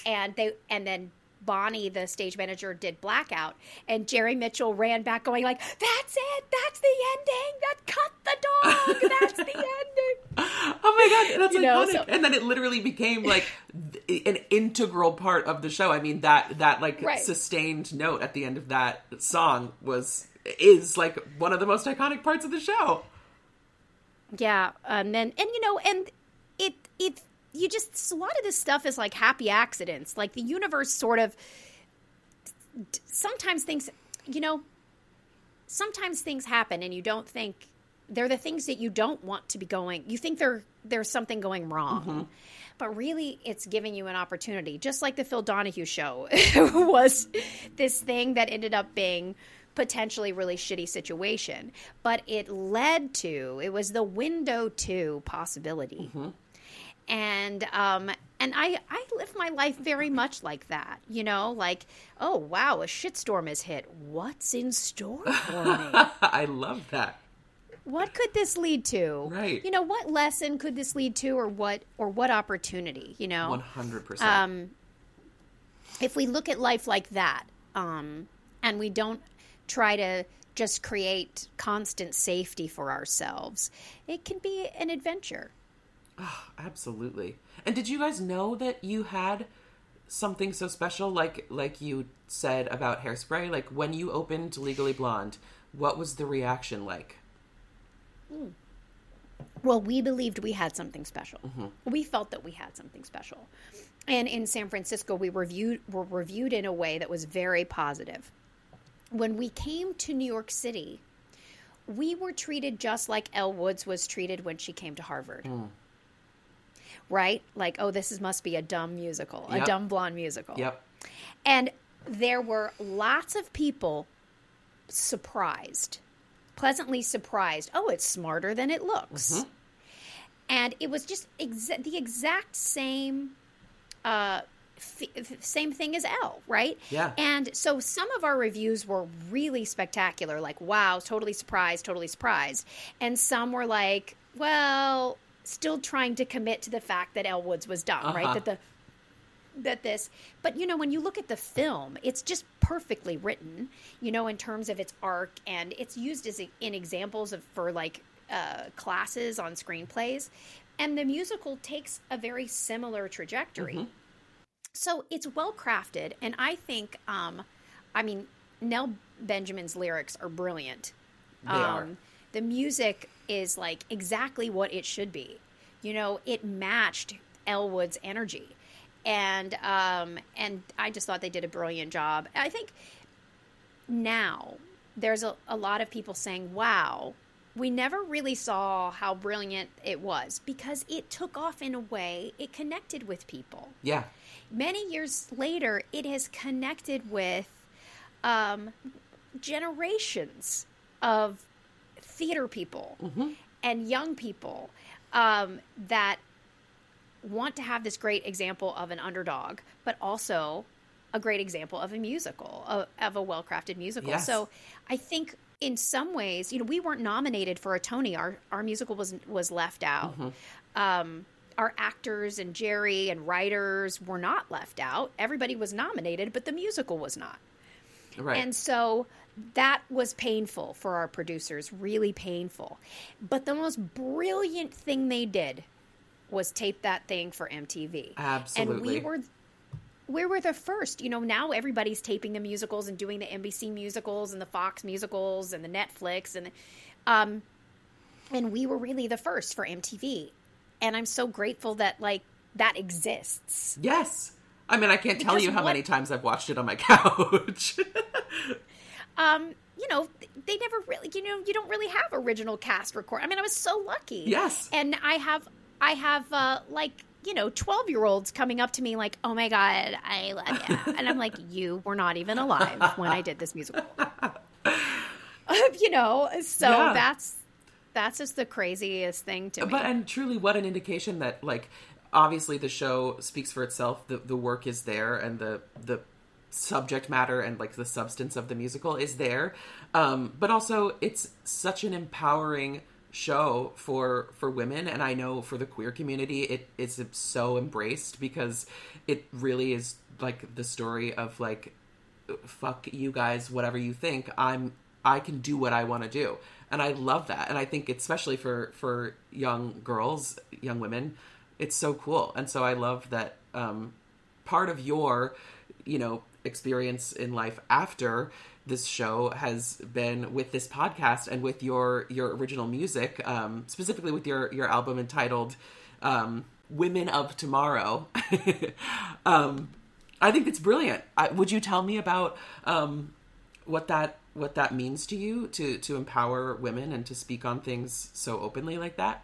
And they and then Bonnie, the stage manager, did blackout. And Jerry Mitchell ran back going like, that's it. That's the ending. That cut the dog. That's the ending. Oh, my God. That's you iconic. Know, so, and then it literally became like an integral part of the show. I mean, that that like right. sustained note at the end of that song was is like one of the most iconic parts of the show. Yeah. Um, and, and, you know, and it it. You just, a lot of this stuff is like happy accidents. Like the universe sort of sometimes things, you know, sometimes things happen and you don't think, they're the things that you don't want to be going, you think there there's something going wrong. Mm-hmm. But really it's giving you an opportunity. Just like the Phil Donahue show was this thing that ended up being potentially really shitty situation. But it led to, it was the window to possibility. Mm-hmm. And um, and I, I live my life very much like that, you know, like, oh, wow, a shitstorm has hit. What's in store for me? I love that. What could this lead to? Right. You know, what lesson could this lead to, or what or what opportunity, you know? one hundred percent. Um, if we look at life like that um, and we don't try to just create constant safety for ourselves, it can be an adventure. Oh, absolutely. And did you guys know that you had something so special, like like you said about Hairspray? Like, when you opened Legally Blonde, what was the reaction like? Mm. Well, we believed we had something special. Mm-hmm. We felt that we had something special. And in San Francisco, we reviewed, were reviewed in a way that was very positive. When we came to New York City, we were treated just like Elle Woods was treated when she came to Harvard. Mm. Right? Like, oh, this is, must be a dumb musical, yep. a dumb blonde musical. Yep. And there were lots of people surprised, pleasantly surprised. Oh, it's smarter than it looks. Mm-hmm. And it was just exa- the exact same uh, f- same thing as Elle, right? Yeah. And so some of our reviews were really spectacular, like, wow, totally surprised, totally surprised. And some were like, well, still trying to commit to the fact that Elle Woods was dumb, uh-huh. right? That the that this, but you know, when you look at the film, it's just perfectly written, you know, in terms of its arc, and it's used as a, in examples of for like uh, classes on screenplays, and the musical takes a very similar trajectory. Mm-hmm. So it's well crafted, and I think, um, I mean, Nell Benjamin's lyrics are brilliant. They um, are. The music is like exactly what it should be. You know, it matched Elle Woods' energy. And um, and I just thought they did a brilliant job. I think now there's a, a lot of people saying, wow, we never really saw how brilliant it was, because it took off in a way it connected with people. Yeah. Many years later, it has connected with um, generations of theater people mm-hmm. and young people um, that want to have this great example of an underdog, but also a great example of a musical, of, of a well-crafted musical. Yes. So I think in some ways, you know, we weren't nominated for a Tony. Our our musical was was left out. Mm-hmm. Um, our actors and Jerry and writers were not left out. Everybody was nominated, but the musical was not. Right. And so that was painful for our producers, really painful. But the most brilliant thing they did was tape that thing for M T V. Absolutely. And we were we were the first. You know, now everybody's taping the musicals and doing the N B C musicals and the Fox musicals and the Netflix. And um, and we were really the first for M T V. And I'm so grateful that, like, that exists. Yes. I mean, I can't because tell you how what, many times I've watched it on my couch. um, you know, they never really, you know, you don't really have original cast record. I mean, I was so lucky. Yes. And I have... I have, uh, like, you know, twelve-year-olds coming up to me like, oh, my God, I love you. And I'm like, you were not even alive when I did this musical. you know, so yeah. that's that's just the craziest thing to me. But, and truly, what an indication that, like, obviously the show speaks for itself. The, the work is there, and the, the subject matter and, like, the substance of the musical is there. Um, but also, it's such an empowering show for for women, and I know for the queer community it is so embraced, because it really is like the story of, like, fuck you guys, whatever you think, I'm I can do what I want to do. And I love that. And I think especially for for young girls, young women, it's so cool. And so I love that um part of your, you know, experience in life after this show has been with this podcast and with your your original music, um, specifically with your your album entitled um, Women of Tomorrow. um, I think it's brilliant. I, would you tell me about um, what that what that means to you, to to empower women and to speak on things so openly like that?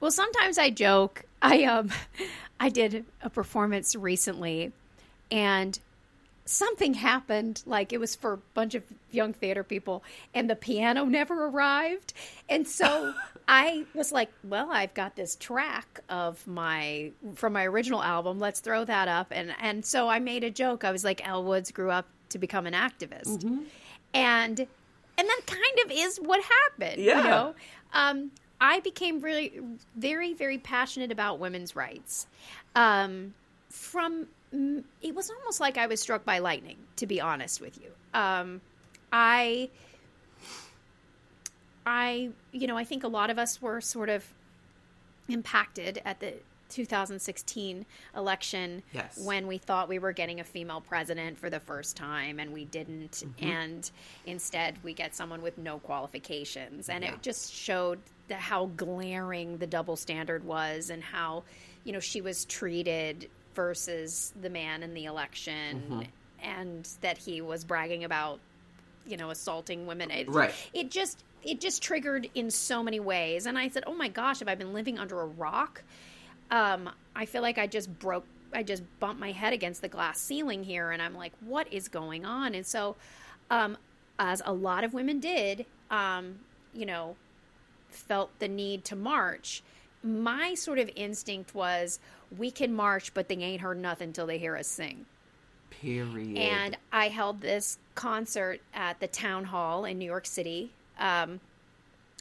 Well, sometimes I joke. I um I did a performance recently, and something happened, like it was for a bunch of young theater people, and the piano never arrived. And so I was like, well, I've got this track of my, from my original album. Let's throw that up. And, and so I made a joke. I was like, Elle Woods grew up to become an activist. Mm-hmm. And, and that kind of is what happened. Yeah. You know? Um, I became really very, very passionate about women's rights. Um, from, It was almost like I was struck by lightning, to be honest with you. Um, I, I, you know, I think a lot of us were sort of impacted at the two thousand sixteen election. Yes. When we thought we were getting a female president for the first time, and we didn't. Mm-hmm. And instead we get someone with no qualifications. And yeah. It just showed the, how glaring the double standard was, and how, you know, she was treated versus the man in the election. Mm-hmm. And that he was bragging about, you know, assaulting women. It, right. It just, it just triggered in so many ways. And I said, oh my gosh, have I been living under a rock? Um, I feel like I just broke, I just bumped my head against the glass ceiling here. And I'm like, what is going on? And so, um, as a lot of women did, um, you know, felt the need to march. My sort of instinct was, we can march, but they ain't heard nothing until they hear us sing. Period. And I held this concert at the town hall in New York City, um,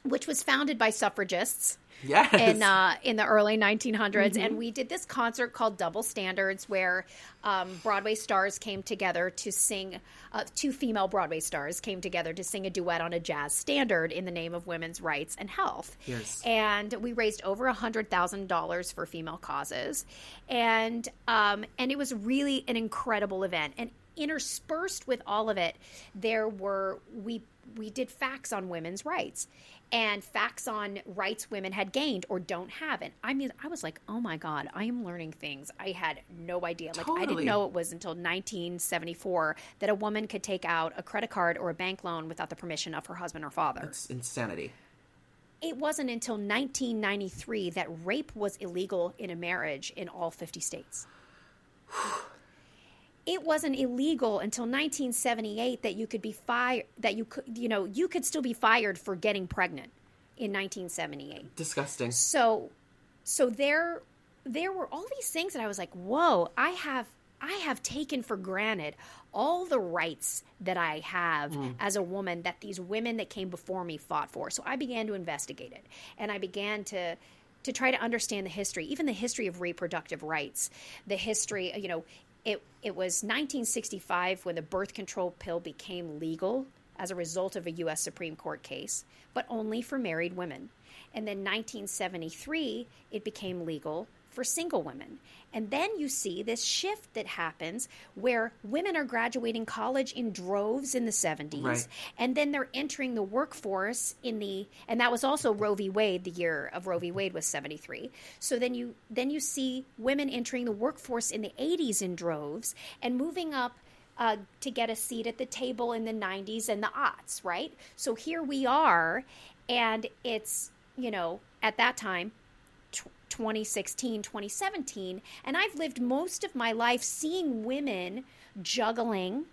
which was founded by suffragists. Yes. In, uh, in the early nineteen hundreds. Mm-hmm. And we did this concert called Double Standards, where um, Broadway stars came together to sing, uh, two female Broadway stars came together to sing a duet on a jazz standard in the name of women's rights and health. Yes. And we raised over one hundred thousand dollars for female causes. And um, and it was really an incredible event. And interspersed with all of it, there were, we we did facts on women's rights and facts on rights women had gained or don't have. And I mean, I was like, oh my God, I am learning things. I had no idea. Like, totally. I didn't know it was until nineteen seventy-four that a woman could take out a credit card or a bank loan without the permission of her husband or father. It's insanity. It wasn't until nineteen ninety-three that rape was illegal in a marriage in all fifty states. It wasn't illegal until nineteen seventy-eight that you could be fired, that you could, you know, you could still be fired for getting pregnant in nineteen seventy-eight. Disgusting. So, so there, there were all these things that I was like, whoa, I have, I have taken for granted all the rights that I have mm. as a woman that these women that came before me fought for. So I began to investigate it, and I began to, to try to understand the history, even the history of reproductive rights, the history, you know, It it was nineteen sixty-five when the birth control pill became legal as a result of a U S Supreme Court case, but only for married women. And then nineteen seventy-three, it became legal for single women. And then you see this shift that happens where women are graduating college in droves in the seventies, right. and then they're entering the workforce in the, and that was also Roe v. Wade, the year of Roe v. Wade was seventy-three. So then you, then you see women entering the workforce in the eighties in droves and moving up uh, to get a seat at the table in the nineties and the aughts, right? So here we are, and it's, you know, at that time, twenty sixteen, twenty seventeen, and I've lived most of my life seeing women juggling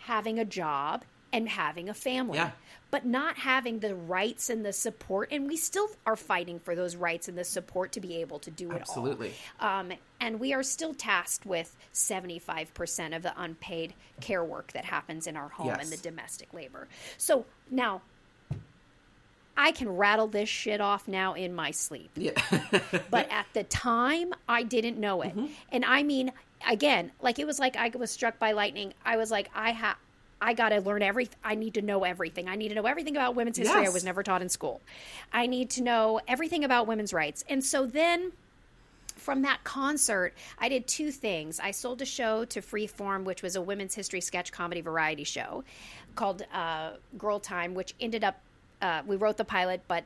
having a job and having a family, yeah. but not having the rights and the support, and we still are fighting for those rights and the support to be able to do it absolutely. all. Um, and we are still tasked with seventy-five percent of the unpaid care work that happens in our home yes. and the domestic labor. So now, I can rattle this shit off now in my sleep. Yeah. But at the time, I didn't know it. Mm-hmm. And I mean, again, like it was like I was struck by lightning. I was like, I ha- I got to learn everything. I need to know everything. I need to know everything about women's history yes. I was never taught in school. I need to know everything about women's rights. And so then from that concert, I did two things. I sold a show to Freeform, which was a women's history sketch comedy variety show called uh, Girl Time, which ended up Uh, we wrote the pilot, but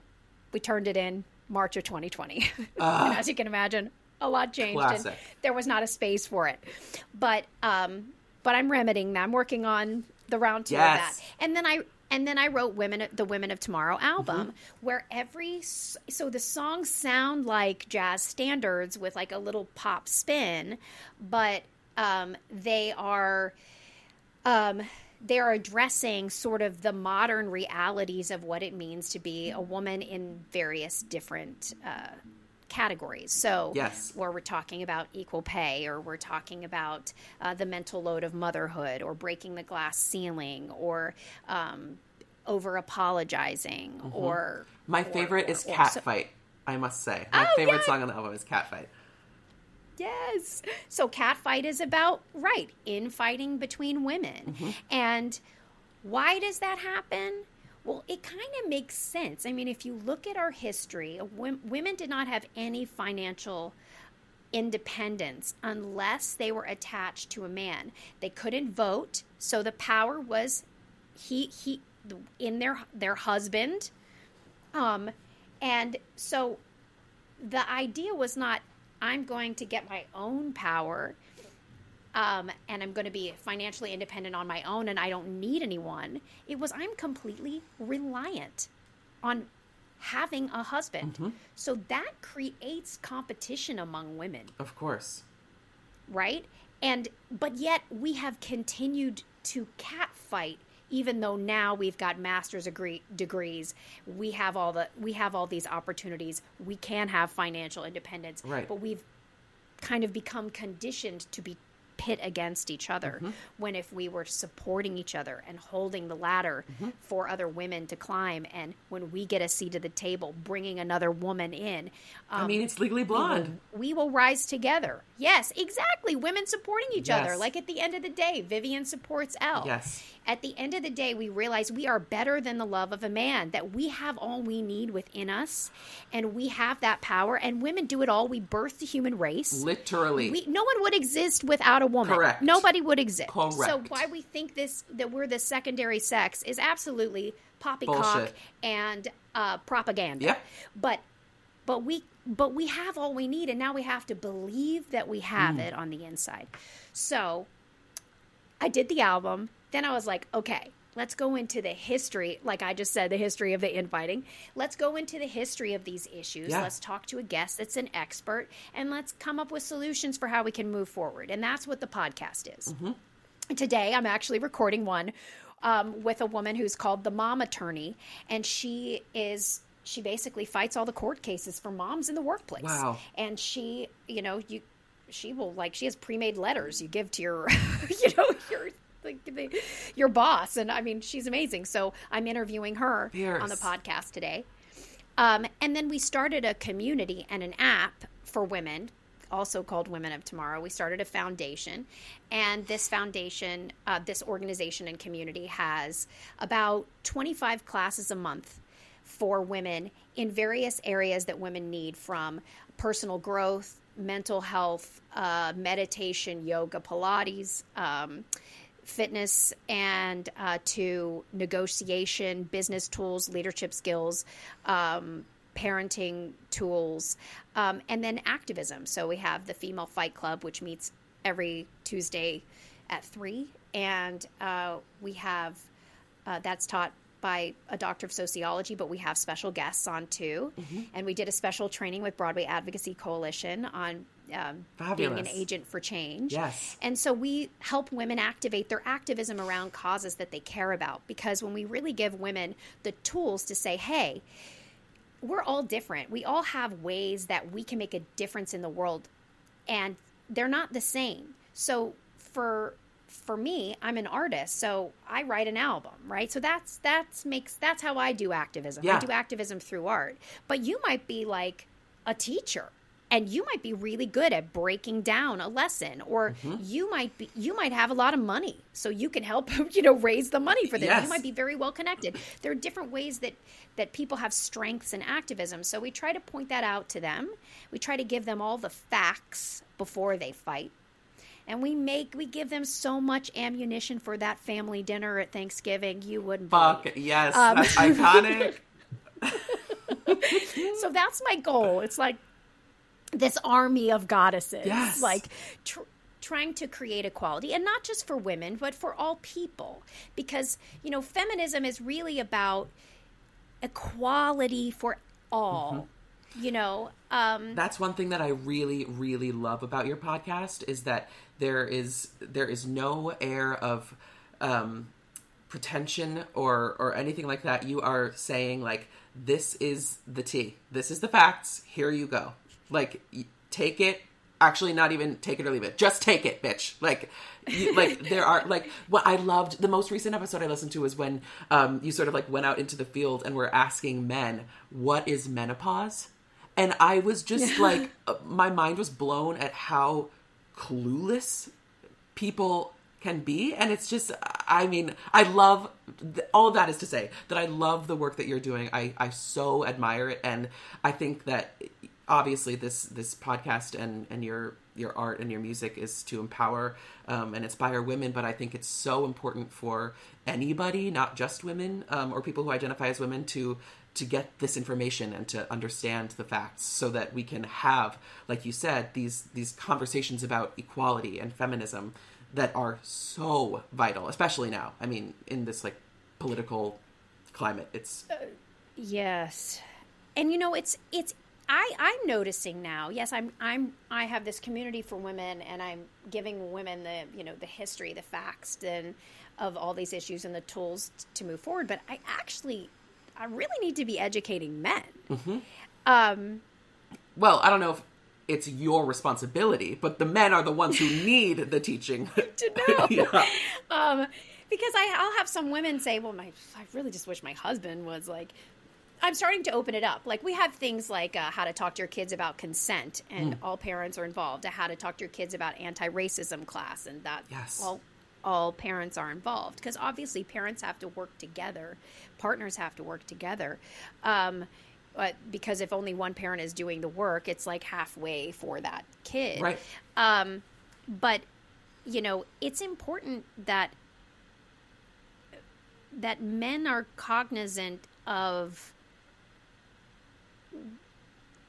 we turned it in March of twenty twenty. Uh, and as you can imagine, a lot changed. Classic. And there was not a space for it. But um, but I'm remedying that. I'm working on the round two yes. of that. And then I and then I wrote Women, the Women of Tomorrow album, mm-hmm. where every so the songs sound like jazz standards with like a little pop spin, but um, they are. Um, They're addressing sort of the modern realities of what it means to be a woman in various different uh, categories. So yes. where we're talking about equal pay, or we're talking about uh, the mental load of motherhood, or breaking the glass ceiling, or um, over-apologizing. Mm-hmm. Or my favorite or, or, is Cat so- Fight, I must say. My oh, favorite yeah. song on the album is Cat Fight. Yes. So catfight is about, right, infighting between women. Mm-hmm. And why does that happen? Well, it kind of makes sense. I mean, if you look at our history, women did not have any financial independence unless they were attached to a man. They couldn't vote, so the power was he he in their their husband. Um, and so the idea was not, I'm going to get my own power, um, and I'm going to be financially independent on my own, and I don't need anyone. It was I'm completely reliant on having a husband. Mm-hmm. So that creates competition among women. Of course. Right? And but yet we have continued to catfight, even though now we've got master's degree, degrees, we have all the we have all these opportunities, we can have financial independence, right. but we've kind of become conditioned to be pit against each other, mm-hmm. when if we were supporting each other and holding the ladder mm-hmm. for other women to climb, and when we get a seat at the table, bringing another woman in. Um, I mean, it's Legally Blonde. We will, we will rise together. Yes, exactly. Women supporting each yes. other. Like at the end of the day, Vivian supports Elle. Yes. At the end of the day, we realize we are better than the love of a man, that we have all we need within us, and we have that power, and women do it all. We birth the human race. Literally. We, no one would exist without a woman. Correct. Nobody would exist. Correct. So why we think this, that we're the secondary sex, is absolutely poppycock Bullshit. and uh, propaganda. Yep. But but we but we have all we need, and now we have to believe that we have mm. it on the inside. So I did the album. Then I was like, okay, let's go into the history, like I just said, the history of the infighting. Let's go into the history of these issues. Yeah. Let's talk to a guest that's an expert, and let's come up with solutions for how we can move forward. And that's what the podcast is. Mm-hmm. Today, I'm actually recording one um, with a woman who's called the Mom Attorney, and she is... she basically fights all the court cases for moms in the workplace. Wow. And she, you know, you, she will, like, she has pre-made letters you give to your, you know, your, like, the, your boss. And I mean, she's amazing. So I'm interviewing her Fierce. on the podcast today. Um, and then we started a community and an app for women, also called Women of Tomorrow. We started a foundation, and this foundation, uh, this organization and community has about twenty-five classes a month for women in various areas that women need, from personal growth, mental health, uh, meditation, yoga, Pilates, um, fitness, and uh, to negotiation, business tools, leadership skills, um, parenting tools, um, and then activism. So we have the Female Fight Club, which meets every Tuesday at three. And uh, we have, uh, that's taught by a doctor of sociology, but we have special guests on too. Mm-hmm. And we did a special training with Broadway Advocacy Coalition on um, being an agent for change. Yes. And so we help women activate their activism around causes that they care about, because when we really give women the tools to say, hey, we're all different. We all have ways that we can make a difference in the world, and they're not the same. So for for me, I'm an artist, so I write an album, right? So that's, that's makes, that's how I do activism. Yeah. I do activism through art, but you might be like a teacher, and you might be really good at breaking down a lesson, or mm-hmm. you might be, you might have a lot of money, so you can help, you know, raise the money for this. Yes. You might be very well connected. There are different ways that, that people have strengths in activism. So we try to point that out to them. We try to give them all the facts before they fight. And we make, we give them so much ammunition for that family dinner at Thanksgiving, you wouldn't Fuck, believe. yes, um, that's iconic. So that's my goal. It's like this army of goddesses, yes. like tr- trying to create equality, and not just for women, but for all people. Because, you know, feminism is really about equality for all. Mm-hmm. You know, um, that's one thing that I really, really love about your podcast, is that there is there is no air of um, pretension or or anything like that. You are saying, like, this is the tea, this is the facts. Here you go. Like, take it. Actually, not even take it or leave it. Just take it, bitch. Like, you, like there are, like, what I loved, the most recent episode I listened to was when um, you sort of like went out into the field and were asking men, what is menopause? And I was just like, my mind was blown at how clueless people can be. And it's just, I mean, I love, all of that is to say that I love the work that you're doing. I, I so admire it. And I think that obviously this, this podcast and, and your, your art and your music is to empower um, and inspire women. But I think it's so important for anybody, not just women um, or people who identify as women, to to get this information and to understand the facts, so that we can have, like you said, these these conversations about equality and feminism that are so vital, especially now. I mean, in this like political climate, it's uh, yes, and you know, it's it's. I I'm noticing now. Yes, I'm I'm I have this community for women, and I'm giving women the you know the history, the facts, and of all these issues and the tools t- to move forward. But I actually. I really need to be educating men. Mm-hmm. Um, well, I don't know if it's your responsibility, but the men are the ones who need the teaching. To know. Yeah. um, because I, I'll have some women say, well, my, I really just wish my husband was like, I'm starting to open it up. Like, we have things like uh, how to talk to your kids about consent, and mm. all parents are involved, how to talk to your kids about anti-racism class, and that yes. all all parents are involved, because obviously parents have to work together. Partners have to work together. Um, but because if only one parent is doing the work, it's like halfway for that kid. Right. Um, but you know, it's important that that men are cognizant of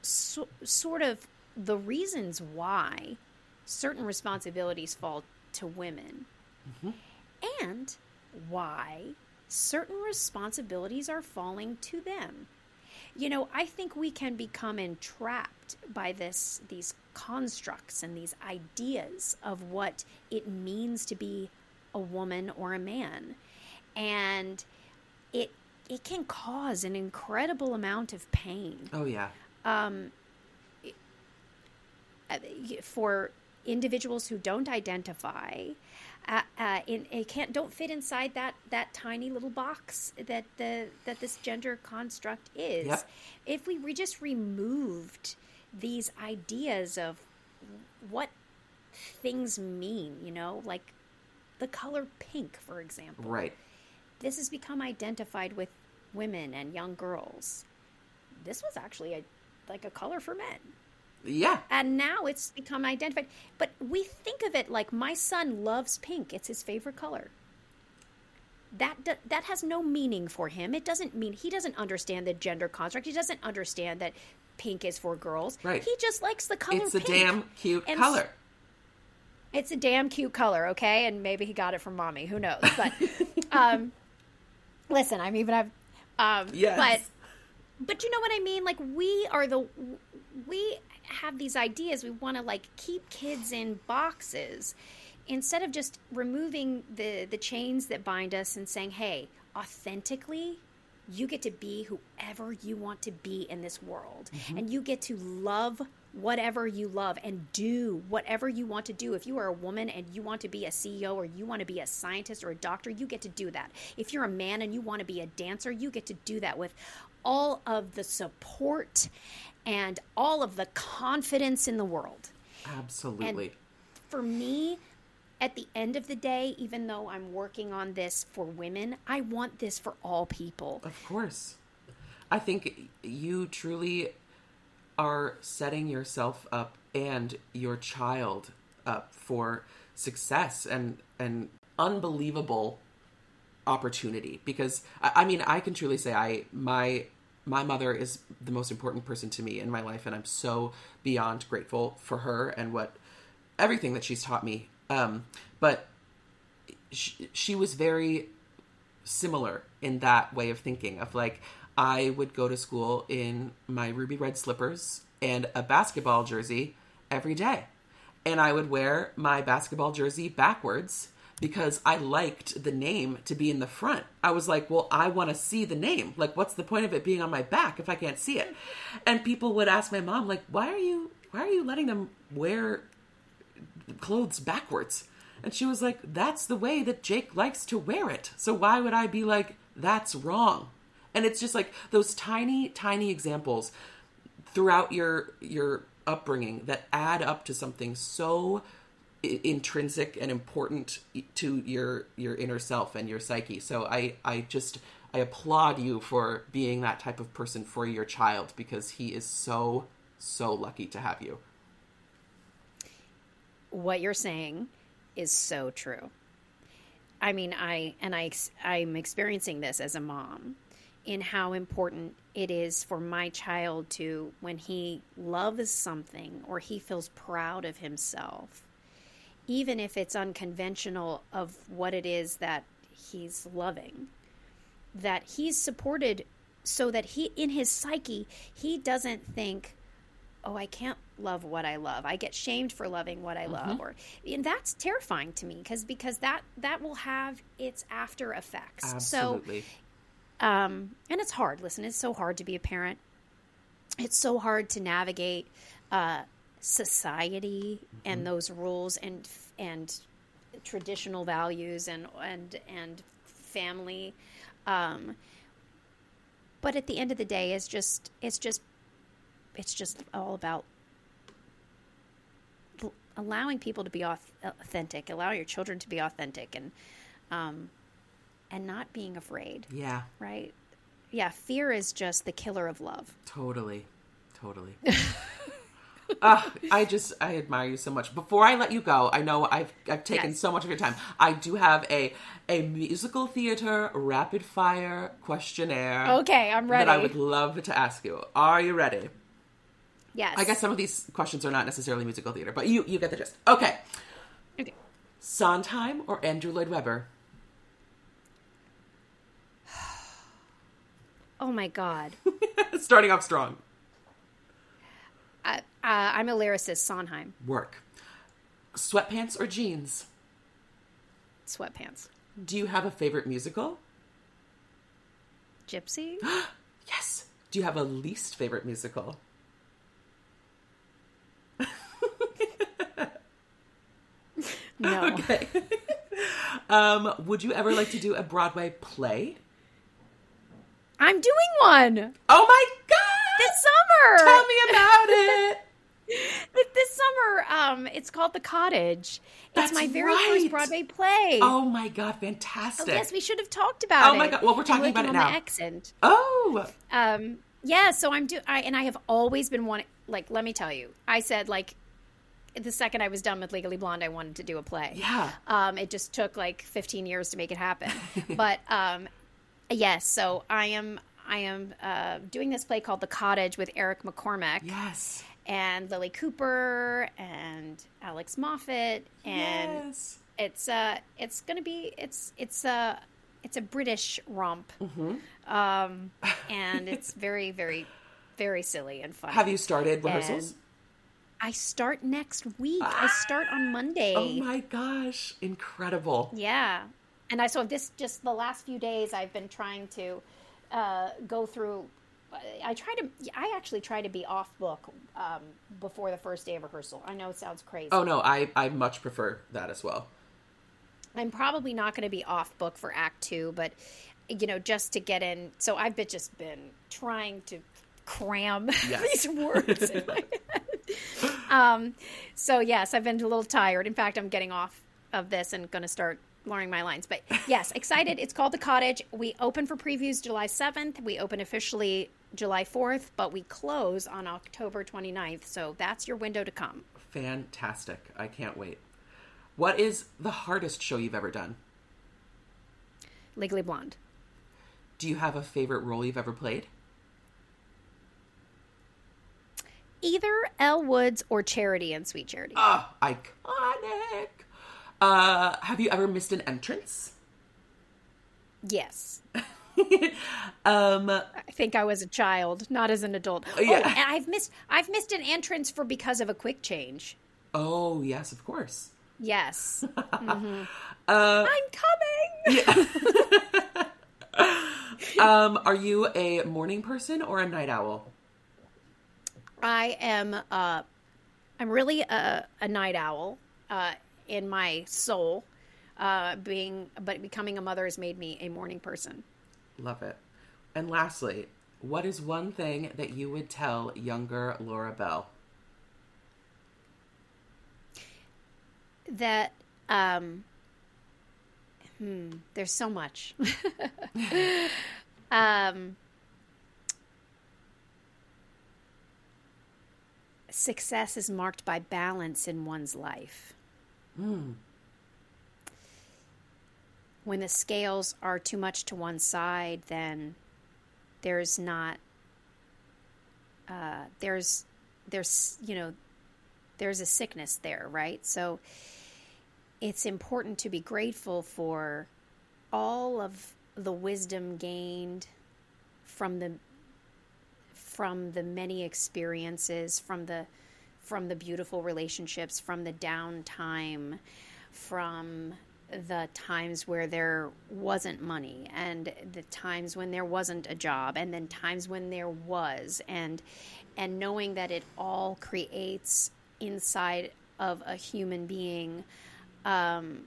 so, sort of the reasons why certain responsibilities fall to women, mm-hmm. and why certain responsibilities are falling to them. You know, I think we can become entrapped by this, these constructs and these ideas of what it means to be a woman or a man. And it it can cause an incredible amount of pain. Oh, yeah. Um, for individuals who don't identify, uh, uh, in, it can't don't fit inside that, that tiny little box that the that this gender construct is. Yep. If we re- just removed these ideas of what things mean, you know, like the color pink, for example. Right. This has become identified with women and young girls. This was actually a like a color for men. Yeah. And now it's become identified. But we think of it like, my son loves pink. It's his favorite color. That do, that has no meaning for him. It doesn't mean, he doesn't understand the gender construct. He doesn't understand that pink is for girls. Right. He just likes the color it's pink. It's a damn cute and color. So, it's a damn cute color, okay? And maybe he got it from mommy. Who knows? But um, listen, I mean, but I've... Um, yes. But, but you know what I mean? Like, we are the... We have these ideas. We want to, like, keep kids in boxes instead of just removing the, the chains that bind us and saying, hey, authentically, you get to be whoever you want to be in this world. Mm-hmm. And you get to love whatever you love and do whatever you want to do. If you are a woman and you want to be a C E O or you want to be a scientist or a doctor, you get to do that. If you're a man and you want to be a dancer, you get to do that with all of the support and all of the confidence in the world. Absolutely. And for me, at the end of the day, even though I'm working on this for women, I want this for all people. Of course. I think you truly... are setting yourself up and your child up for success and an unbelievable opportunity. Because I, I mean, I can truly say I my my mother is the most important person to me in my life, and I'm so beyond grateful for her and what everything that she's taught me. Um, but she, she was very similar in that way of thinking of like, I would go to school in my ruby red slippers and a basketball jersey every day. And I would wear my basketball jersey backwards because I liked the name to be in the front. I was like, well, I want to see the name. Like, what's the point of it being on my back if I can't see it? And people would ask my mom, like, why are you, why are you letting them wear clothes backwards? And she was like, that's the way that Jake likes to wear it. So why would I be like, that's wrong? And it's just like those tiny, tiny examples throughout your your upbringing that add up to something so I- intrinsic and important to your your inner self and your psyche. So I, I just, I applaud you for being that type of person for your child, because he is so, so lucky to have you. What you're saying is so true. I mean, I, and I, I'm experiencing this as a mom, in how important it is for my child to, when he loves something or he feels proud of himself, even if it's unconventional of what it is that he's loving, that he's supported so that he, in his psyche, he doesn't think, oh, I can't love what I love. I get shamed for loving what I mm-hmm. love. Or, and that's terrifying to me because because that, that will have its after effects. Absolutely. So, Um, and it's hard. Listen, it's so hard to be a parent. It's so hard to navigate uh, society mm-hmm. and those rules and and traditional values and and and family. Um, but at the end of the day, it's just it's just it's just all about allowing people to be authentic, allow your children to be authentic, and. Um, And not being afraid. Yeah. Right? Yeah. Fear is just the killer of love. Totally. Totally. uh, I just, I admire you so much. Before I let you go, I know I've I've taken yes. so much of your time. I do have a a musical theater rapid fire questionnaire. Okay, I'm ready. That I would love to ask you. Are you ready? Yes. I guess some of these questions are not necessarily musical theater, but you, you get the gist. Okay. Okay. Sondheim or Andrew Lloyd Webber? Oh my God. Starting off strong. Uh, uh, I'm a lyricist, Sondheim. Work. Sweatpants or jeans? Sweatpants. Do you have a favorite musical? Gypsy? Yes. Do you have a least favorite musical? No. Okay. um, would you ever like to do a Broadway play? I'm doing one. Oh my God! This summer. Tell me about it. This summer, um, it's called The Cottage. That's it's my very right. first Broadway play. Oh my God! Fantastic. Oh, yes, we should have talked about it. Oh my it. God! Well, we're talking I'm about it on now. My accent. Oh. Um. Yeah. So I'm do. I and I have always been wanting. Like, let me tell you, I said like. The second I was done with Legally Blonde, I wanted to do a play. Yeah. Um, it just took like fifteen years to make it happen. But um, yes, so I am I am uh, doing this play called The Cottage with Eric McCormack. Yes. And Lily Cooper and Alex Moffat. And yes. it's uh it's gonna be it's it's uh it's a British romp. Mm-hmm. Um, and it's very, very, very silly and fun. Have you started rehearsals? And I start next week. Ah! I start on Monday. Oh my gosh. Incredible. Yeah. And I saw this just the last few days I've been trying to uh, go through. I try to, I actually try to be off book um, before the first day of rehearsal. I know it sounds crazy. Oh no. I, I much prefer that as well. I'm probably not going to be off book for act two, but you know, just to get in. So I've been just been trying to cram yes. these words in my head. Um, so yes, I've been a little tired. In fact, I'm getting off of this and going to start learning my lines, but yes, excited. It's called The Cottage. We open for previews July seventh. We open officially July fourth, but we close on October twenty-ninth. So that's your window to come. Fantastic. I can't wait. What is the hardest show you've ever done? Legally Blonde. Do you have a favorite role you've ever played? Either Elle Woods or Charity and Sweet Charity. Oh, iconic. Uh, have you ever missed an entrance? Yes. um, I think I was a child, not as an adult. Yeah. Oh, and I've missed I've missed an entrance for because of a quick change. Oh, yes, of course. Yes. Mm-hmm. uh, I'm coming. Yeah. um, are you a morning person or a night owl? I am, uh, I'm really a, a night owl uh, in my soul, uh, being, but becoming a mother has made me a morning person. Love it. And lastly, what is one thing that you would tell younger Laura Bell? That, um, hmm, there's so much. um, Success is marked by balance in one's life. Mm. When the scales are too much to one side, then there's not, uh, there's, there's, you know, there's a sickness there, right? So it's important to be grateful for all of the wisdom gained from the from the many experiences, from the from the beautiful relationships, from the downtime, from the times where there wasn't money, and the times when there wasn't a job, and then times when there was, and and knowing that it all creates inside of a human being um,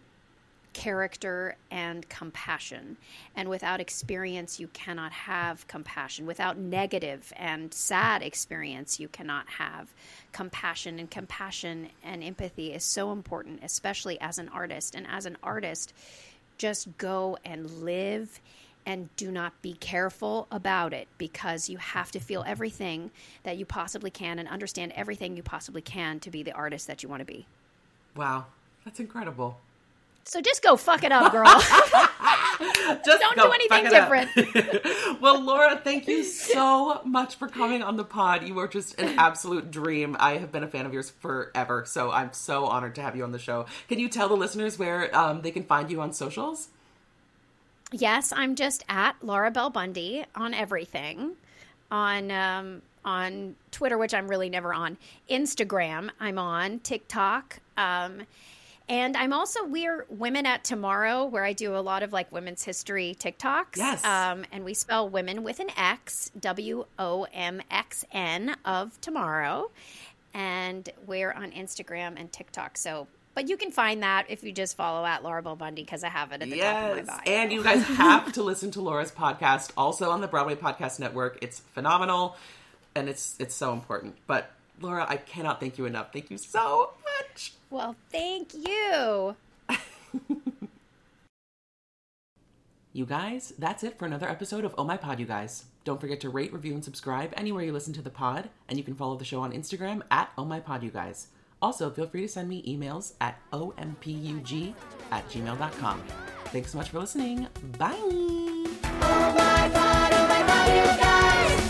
character and compassion. And without experience, you cannot have compassion. Without negative and sad experience, you cannot have compassion. And compassion and empathy is so important, especially as an artist. And as an artist, just go and live and do not be careful about it, because you have to feel everything that you possibly can and understand everything you possibly can to be the artist that you want to be. Wow. That's incredible. So just go fuck it up, girl. Just don't do anything different. Well, Laura, thank you so much for coming on the pod. You were just an absolute dream. I have been a fan of yours forever, so I'm so honored to have you on the show. Can you tell the listeners where um, they can find you on socials? Yes, I'm just at Laura Bell Bundy on everything. On um, on Twitter, which I'm really never on. Instagram, I'm on. TikTok. Um, and I'm also, we're Women at Tomorrow, where I do a lot of like women's history TikToks. Yes. Um, and we spell women with an X, W O M X N, of tomorrow. And we're on Instagram and TikTok, so... But you can find that if you just follow at Laura Bell Bundy, because I have it at the yes. top of my bio. And you guys have to listen to Laura's podcast, also on the Broadway Podcast Network. It's phenomenal, and it's it's so important. But Laura, I cannot thank you enough. Thank you so much. Well, thank you. You guys, that's it for another episode of Oh My Pod, you guys. Don't forget to rate, review, and subscribe anywhere you listen to the pod. And you can follow the show on Instagram at Oh My Pod, you guys. Also, feel free to send me emails at ompug at gmail dot com. Thanks so much for listening. Bye! Oh my God, oh my God, you guys!